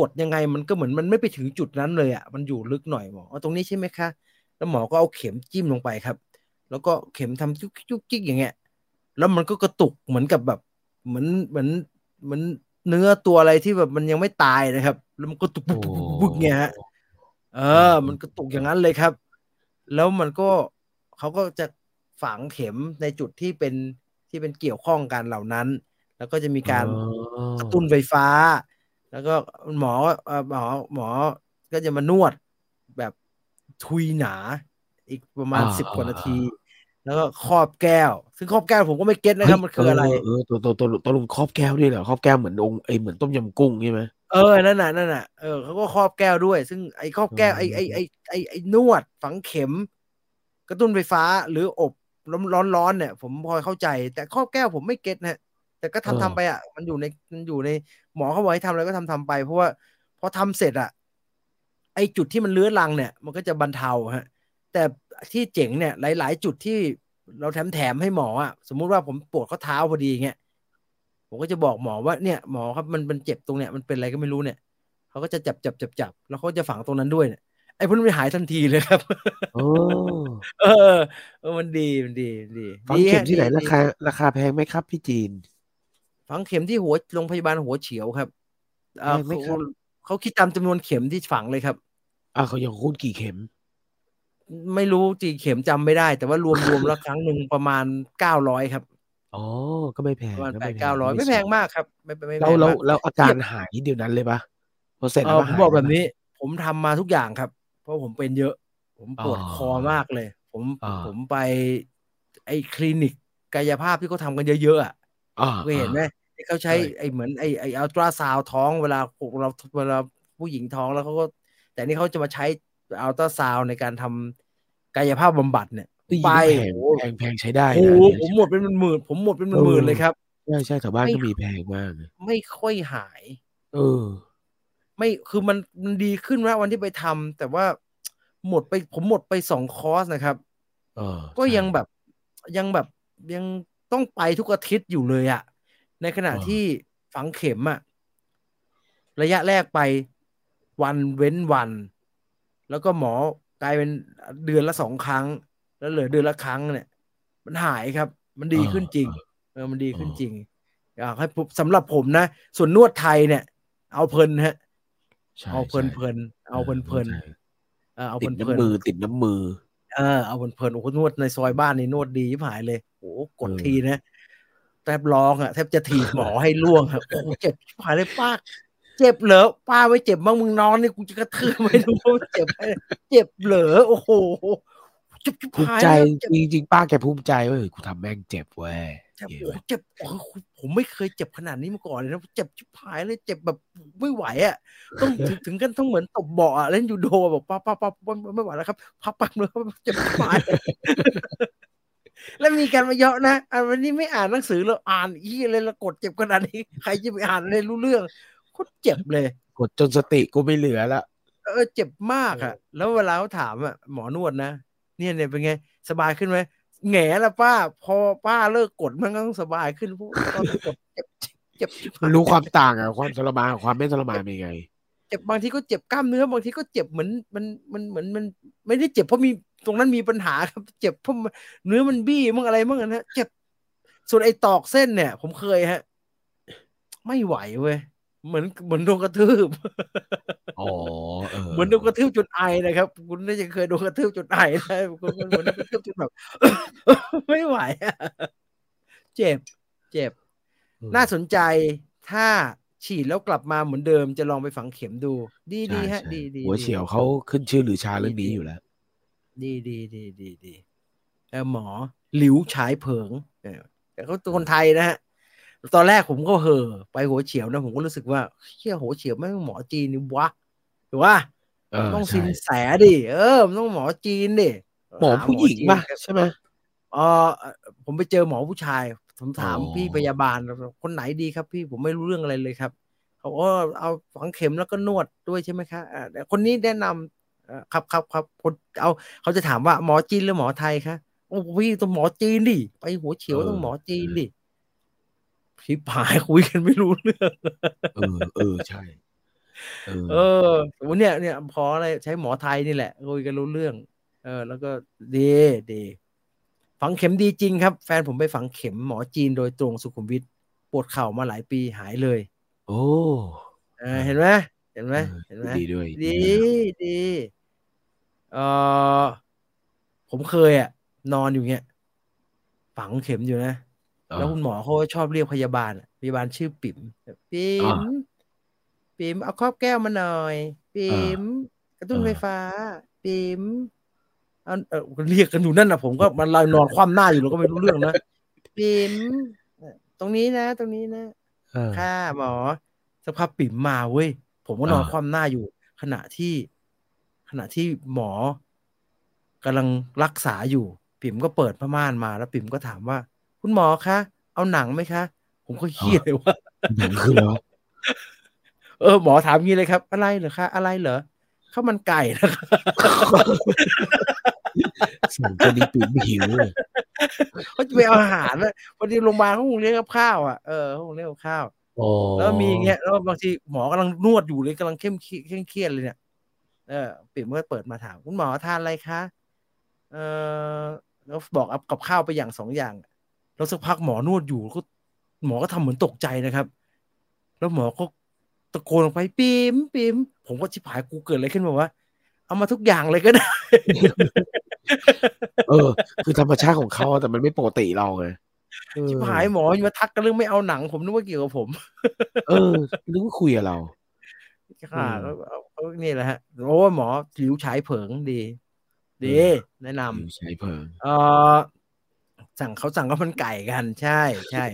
กดยังไงมันก็เหมือนมันไม่ไปถึงจุดนั้นเลยอ่ะมันอยู่ลึกหน่อยหมอตรงนี้ใช่ไหมคะแล้วหมอก็เอาเข็มจิ้มลงไปครับแล้วก็เข็มทำจุกจิกอย่างเงี้ยแล้วมันก็กระตุกเหมือนกับแบบเหมือนเหมือนเหมือนเนื้อตัวอะไรที่แบบมันยังไม่ตายนะครับแล้วมันก็ตุกปุ๊บปุ๊บปุ๊บเงี้ยฮะเออมันกระตุกอย่างนั้นเลยครับแล้วมันก็เขาก็จะฝังเข็มในจุดที่เป็นที่เป็นเกี่ยวข้องกันเหล่านั้นแล้วก็จะมีการกระตุ้นไฟฟ้าแล้วก็หมอหมอหมอก็จะมานวดแบบทุยหนาอีกประมาณสิบกว่านาทีแล้วก็ครอบแก้วซึ่งครอบแก้วผมก็ไม่เก็ตนะครับมันคืออะไรเออตัวตัวตัวตัวลุงครอบแก้วด้วยเหรอครอบแก้วเหมือนองไอเหมือนต้มยำกุ้งใช่ไหมเออนั่นน่ะนั่นน่ะเออเขาก็ครอบแก้วด้วยซึ่งไอครอบแก้วไอไอไอไอไอนวดฝังเข็มกระตุ้นไฟฟ้าหรืออบร้อนๆเนี่ยผมพอเข้าใจแต่ครอบแก้วผมไม่เก็ตนะแต่ก็ทำทำไปอ่ะมันอยู่ในมันอยู่ในหมอเขาบอกให้ทำอะไรก็ทำทำไปเพราะว่าพอทำเสร็จอ่ะไอจุดที่มันเลื้อรังเนี่ยมันก็จะบรรเทาฮะแต่ที่เจ๋งเนี่ยหลายๆจุดที่เราแถมแถมให้หมออ่ะสมมุติว่าผมปวดข้อเท้าพอดีเงี้ยผมก็จะบอกหมอว่าเนี่ยหมอครับมันมันเจ็บตรงเนี้ยมันเป็นอะไรก็ไม่รู้เนี่ยเขาก็จะจับจับจับจับแล้วเขาจะฝังตรงนั้นด้วยเนี่ยไอ้พวกนี้หายทันทีเลยครับโอ้เออเออมันดีมันดีดีฝังเข็มที่ไหนราคาราคาแพงไหมครับพี่จีนฝังเข็มที่หัวโรงพยาบาลหัวเฉียวครับเออเขาคิดตามจำนวนเข็มที่ฝังเลยครับอ่าเขาอย่างคุณกี่เข็มไม่รู้จีเข็มจำไม่ได้แต่ว่ารวมๆแล้วครั้งหนึ่งประมาณเก้าร้อยครับอ๋อก็ไม่แพงประมาณแปดร้อยเก้าร้อยไม่แพงมากครับไม่ไม่เราเราเราอาการหายเดี๋ยวนั้นเลยปะพอเสร็จแล้วผมบอกแบบนี้ผมทำมาทุกอย่างครับเพราะผมเป็นเยอะผมปวดคอมากเลยผมผมไปไอ้คลินิกกายภาพที่เขาทำกันเยอะๆอ่ะเคยเห็นไหมที่เขาใช้ไอ้เหมือนไอ้ไอ้อัลตราซาวด์ท้องเวลาเราเวลาผู้หญิงท้องแล้วเขาก็แต่นี่เขาจะมาใช้อัลตราซาวด์ในการทำกายภาพบำบัดเนี่ยไปแพงๆใช้ได้นะผมหมดเป็นหมื่นผมหมดเป็นหมื่นเลยครับใช่ใช่แถวบ้านก็มีแพงมากไม่ค่อยหายเออไม่คือมันมันดีขึ้นแล้ววันที่ไปทำแต่ว่าหมดไปผมหมดไปสองคอร์สนะครับก็ยังแบบยังแบบยังต้องไปทุกอาทิตย์อยู่เลยอ่ะในขณะที่ฝังเข็มอ่ะระยะแรกไปวันเว้นวันแล้วก็หมอกลายเป็นเดือนละสองครั้งแล้วเหลือเดือนละครั้งเนี่ยมันหายครับมันดีขึ้นจริงเออมันดีขึ้นจริงอยากให้สำหรับผมนะส่วนนวดไทยเนี่ยเอาเพลินฮะเอาเพลินเพลินเอาเพลินเพลินเออเอาเพลินเพลินติดน้ำมือติดน้ำมือเออเอาเพลินเพลินโอ้โหนวดในซอยบ้านนี่นวดดียิ่งหายเลยโอ้กดทีนะแทบร้องอ่ะแทบจะถีบหมอให้ล่วงโอ้เจ็บหายเลยป้าเจ็บเหรอป้าไม่เจ็บบ้างมึงนอนนี่กูจะกระทืบไม่รู้เจ็บเจ็บเหรอโอ้โหจุ๊บจุ๊บใจจริงจริงป้าแกภูมิใจเว้ยกูทำแม่งเจ็บเว้ยเจ็บผมไม่เคยเจ็บขนาดนี้มาก่อนเลยนะเจ็บจุ๊บหายเลยเจ็บแบบไม่ไหวอ่ะต้องถึงกันต้องเหมือนตบเบาะเล่นยูโดแบบป้าป้าป้าไม่ไหวแล้วครับพับปั๊บเลยเจ็บหายแล้วมีการมาเยอะนะอันวันนี้ไม่อ่านหนังสือเลยอ่านอี้เลยละกดเจ็บขนาดนี้ใครจะไปอ่านอะไรรู้เรื่องโคตรเจ็บเลยกดจนสติกูไม่เหลือละเออเจ็บมากอ่ะแล้วเวลาเขาถามอ่ะหมอนวดนะเนี่ยเนี่ยเป็นไงสบายขึ้นไหมแง่ละป้าพอป้าเลิกกดมันก็ต้องสบายขึ้นพวกเจ็บเจ็บรู้ความต่างอ่ะความทรมานความไม่ทรมานเป็นไงเจ็บบางทีก็เจ็บกล้ามเนื้อบางทีก็เจ็บเหมือนมันมันเหมือนมันไม่ได้เจ็บเพราะมีตรงนั้นมีปัญหาครับเจ็บเพราะเนื้อมันบี้มั่งอะไรมั่งนะเจ็บส่วนไอ้ตอกเส้นเนี่ยผมเคยฮะไม่ไหวเว้ยเหมือนเหมือนโดนกระทืบอ๋อเออเหมือนโดนกระทืบจนไอนะครับคุณน่าจะเคยโดนกระทืบจนไอนะคุณเหมือนกระทืบจนแบบไม่ไหวเจ็บ เจ็บน่าสนใจถ้าฉีดแล้วกลับมาเหมือนเดิมจะลองไปฝังเข็มดูดีดีฮะดีดีหัวเฉียวเขาขึ้นชื่อหรือชาเรื่องนี้อยู่แล้วดีดีดีดีดีเออหมอหลิวฉายเผิงแต่เขาคนไทยนะฮะตอนแรกผมก็เห่อไปหัวเฉียวนะผมก็รู้สึกว่าเชี่ยหัวเฉียวไม่ต้องหมอจีนนี่วะถูกป่ะต้องสินแสดิเออมันต้องหมอจีนดิหมอผู้หญิงป่ะใช่ไหมเออผมไปเจอหมอผู้ชายผมถามพี่พยาบาลคนไหนดีครับพี่ผมไม่รู้เรื่องอะไรเลยครับเขาก็เอาฝังเข็มแล้วก็นวดด้วยใช่ไหมครับคนนี้แนะนำครับครับครับคนเอาเขาจะถามว่าหมอจีนหรือหมอไทยคะโอ้พี่ต้องหมอจีนดิไปหัวเฉียวต้องหมอจีนดิพี่ผายคุยกันไม่รู้เรื่องเออเออใช่เออเออวันเนี้ยเนี่ยพออะไรใช้หมอไทยนี่แหละคุยกันรู้เรื่องเออแล้วก็ดีดีฝังเข็มดีจริงครับแฟนผมไปฝังเข็มหมอจีนโดยตรงสุขุมวิทปวดเข่ามาหลายปีหายเลยโอ้เออเห็นไหมเห็นไหมเห็นไหมดีด้วยดีดีเออผมเคยอ่ะนอนอยู่เงี้ยฝังเข็มอยู่นะแล้วคุณหมอเขาชอบเรียกพยาบาลพยาบาลชื่อปิ๋มปิ๋มปิ๋มเอาครอบแก้วมาหน่อยปิ๋มกระตุ้นไฟฟ้าปิ๋มเอาเรียกกันอยู่นั่นนะผมก็มันนอนคว่ำหน้าอยู่เราก็ไม่รู้เรื่องนะปิ๋มตรงนี้นะตรงนี้นะค่าหมอสภาพปิ๋มมาเว้ยผมก็นอนคว่ำหน้าอยู่ขณะที่ขณะที่หมอกำลังรักษาอยู่ปิ๋มก็เปิดผ้าม่านมาแล้วปิ๋มก็ถามว่าคุณหมอคะเอาหนังไหมคะผมก็เครียดเลยว่าหนังคือเหรอเออหมอถามงี้เลยครับอะไรเหรอคะอะไรเหรอข้าวมันไก่นะคะสมองดีปิ่มหิวเขาจะไปเอาอาหารนะพอดีโรงพยาบาลเขาคงเลี้ยงกับข้าวอ่ะเออเขาคงเลี้ยงกับข้าวแล้วมีอย่างเงี้ยแล้วบางทีหมอกำลังนวดอยู่เลยกำลังเข้มเครียดเลยเนี่ยเออปิ่มก็เปิดมาถามคุณหมอทานอะไรคะเออแล้วบอกเอากับข้าวไปอย่างสองอย่างแล้วสักพักหมอนวดอยู่ก็หมอก็ทำเหมือนตกใจนะครับแล้วหมอก็ตะโกนออกไปปิมปิมผมก็ชิบหายกูเกิดอะไรขึ้นมาวะเอามาทุกอย่างเลยก็ได้ เออคือธรรมชาติของเขาแต่มันไม่ปกติเราไงชิบหายหมอมาทักกันเรื่องไม่เอาหนังผมนึกว่าเกี่ยวกับผมเออนึกว่าคุยกับเราค่ะแล้วนี่แหละฮะเพราะว่าหมอหลิวฉายเผิงดีดีแนะนำหลิวฉายเผิงเออสั่งเขาสั่งข้าวมันไก่กันใช่ใช่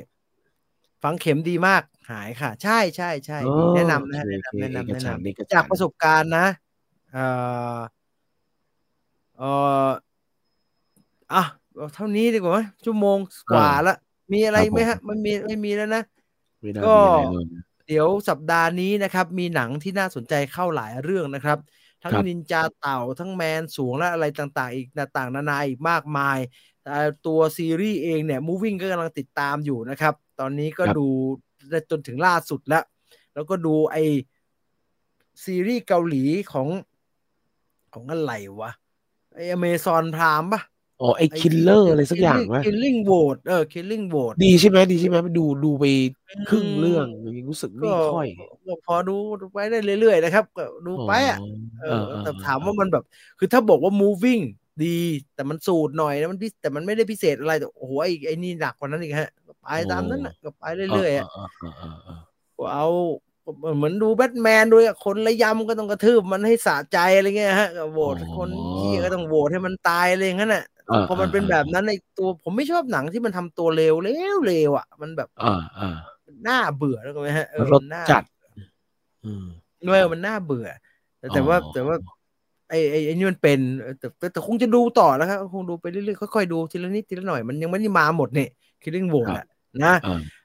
ฝังเข็มดีมากหายค่ะใช่ใช่ใช่แนะนำนะแนะนำแนะนำแนะนำจากประสบการณ์นะเอ่อเอ่ออ่ะเท่านี้ดีกว่าไหมชั่วโมงกว่าละมีอะไรไหมฮะมันมีไม่มีแล้วนะก็เดี๋ยวสัปดาห์นี้นะครับมีหนังที่น่าสนใจเข้าหลายเรื่องนะครับทั้งนินจาเต่าทั้งแมนสูงและอะไรต่างๆอีกต่างๆนานาอีกมากมายตัวซีรีส์เองเนี่ย Moving ก็กำลังติดตามอยู่นะครับตอนนี้ก็ดูจนถึงล่าสุดแล้วแล้วก็ดูไอซีรีส์เกาหลีของของอะไรวะไอ Amazon Prime ป่ะอ๋อไอ Killer อะไรสักอย่างวะ Killing World เออ Killing World ดีใช่ไหมดีใช่ไหมดูดูไปครึ่งเรื่องรู้สึกไม่ค่อยพอดูไปได้เรื่อยๆนะครับดูไปอ่ะเออแต่ถามว่ามันแบบคือถ้าบอกว่า Movingดีแต่มันสูตรหน่อยนะมันพิแต่มันไม่ได้พิเศษอะไรแต่โอ้โหไอ้ไอ้นี่หนักกว่านั้นอีกฮะไปตามนั้นน่ะก็ไปเรื่อยๆอ่ะก็เอาเหมือนดูแบทแมนด้วยคนระยำก็ต้องกระทืบมันให้สะใจอะไรเงี้ยฮะโหวตคนขี้ก็ต้องโหวตให้มันตายอะไรอย่างนั้นน่ะพอมันเป็นแบบนั้นไอ้ตัวผมไม่ชอบหนังที่มันทำตัวเลวเลวๆอ่ะมันแบบน่าเบื่อแล้วก็มั้ยฮะเออมันน่าจัดอืมด้วยมันน่าเบื่อแต่ว่าแต่ว่าไอ้ไอ้นี่มันเป็นแต่แต่คงจะดูต่อแล้วครับคงดูไปเรื่อยๆค่อยๆดูทีละนิดทีละหน่อยมันยังไม่ได้มาหมดนี่คือเรื่องโหวตอ่ะนะ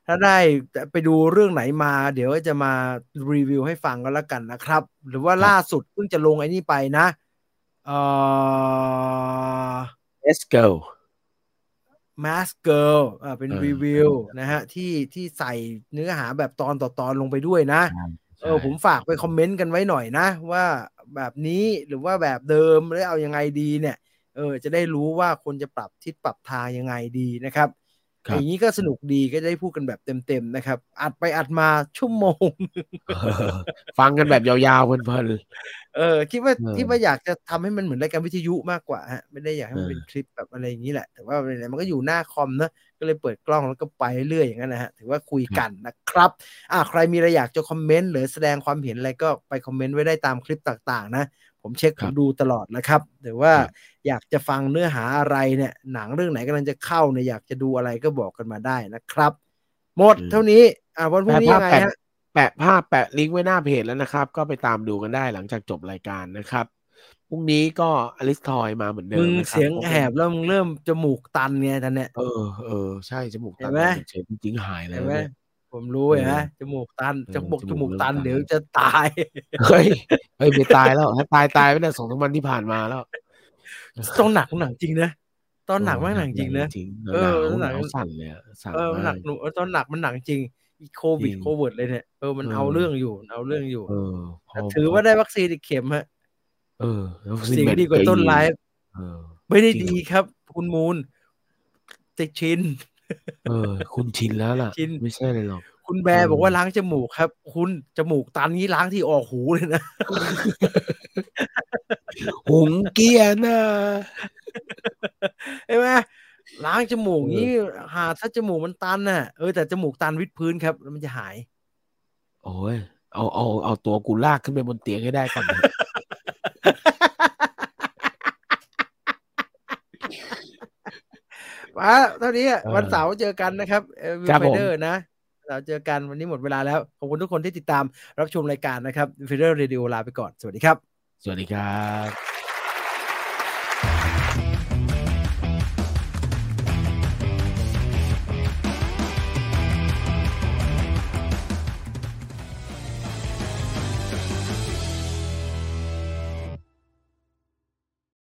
ถ้าได้ไปดูเรื่องไหนมาเดี๋ยวจะมารีวิวให้ฟังกันแล้วกันนะครับหรือว่าล่าสุดเพิ่งจะลงไอ้นี่ไปนะเอ่อ Mask Girl Mask Girl อ่าเป็นรีวิวนะฮะที่ที่ใส่เนื้อหาแบบตอนต่อตอนลงไปด้วยนะเออผมฝากไปคอมเมนต์กันไว้หน่อยนะว่าแบบนี้หรือว่าแบบเดิมหรือเอายังไงดีเนี่ยเออจะได้รู้ว่าคนจะปรับทิศปรับทางยังไงดีนะครับ อย่างนี้ก็สนุกดีก็จะได้พูดกันแบบเต็มๆนะครับอัดไปอัดมาชั่วโมงฟังกันแบบยาวๆเพลินๆเออคิดว่าคิดว่าอยากจะทำให้มันเหมือนรายการวิทยุมากกว่าฮะไม่ได้อยากให้มันเป็นคลิปแบบอะไรอย่างนี้แหละแต่ว่าอะไรมันก็อยู่หน้าคอมนะก็เลยเปิดกล้องแล้วก็ไปเรื่อยอย่างนั้นนะฮะถือว่าคุยกันนะครับอ่ะใครมีอะไรอยากจะคอมเมนต์หรือแสดงความเห็นอะไรก็ไปคอมเมนต์ไว้ได้ตามคลิปต่างๆนะผมเช็คผมดูตลอดนะครับแต่ว่าอยากจะฟังเนื้อหาอะไรเนี่ยหนังเรื่องไหนกำลังจะเข้าเนี่ยอยากจะดูอะไรก็บอกกันมาได้นะครับหมดเท่านี้อ่าวันพรุ่งนี้ไงฮะแปะภาพแปะลิงก์ไว้หน้าเพจแล้วนะครับก็ไปตามดูกันได้หลังจากจบรายการนะครับพรุ่งนี้ก็อลิสทอยมาเหมือนเดิมมึงเสียงแหบแล้วมึงเริ่มจมูกตันไงท่านเนี่ยเออเออใช่จมูกตันเฉยจริงๆหายแล้วเนี่ยผมรู้เลยนะจมูกตันจมูกจมูกตันเดี๋ยวจะตายเฮ้ยเฮ้ยไม่ตายแล้วตายตายไปเนี่ยสองสามวันที่ผ่านมาแล้วตอนหนักหนักจริงนะตอนหนักมากหนักจริงนะเออหนักสั่นเลยเออหนักหนูตอนหนักมันหนักจริงโควิดโควิดเลยเนี่ยเออมันเอาเรื่องอยู่เอาเรื่องอยู่ถือว่าได้วัคซีนอีกเข็มฮะเออสิ่งดีกว่าต้นไลฟ์ไม่ได้ดีครับคุณมูลติดชินเออคุณชินแล้วล่ะไม่ใช่เลยหรอกคุณแบร์บอกว่าล้างจมูกครับคุณจมูกตันนี้ล้างที่ออกหูเลยนะหุงเกียร์นะเห็นไหมล้างจมูกนี้หาถ้าจมูกมันตันน่ะเออแต่จมูกตันวิดพื้นครับมันจะหายโอ้ยเอาเอาเอาตัวกูลากขึ้นไปบนเตียงให้ได้ก่อนมาเท่านี้วันเสาร์เจอกันนะครับวิวไฟเดอร์นะเราเจอกันวันนี้หมดเวลาแล้วขอบคุณทุกคนที่ติดตามรับชมรายการนะครับวิวไฟเดอร์เรดิโอลาไปก่อนสวัสดีครับสวัสดีครับ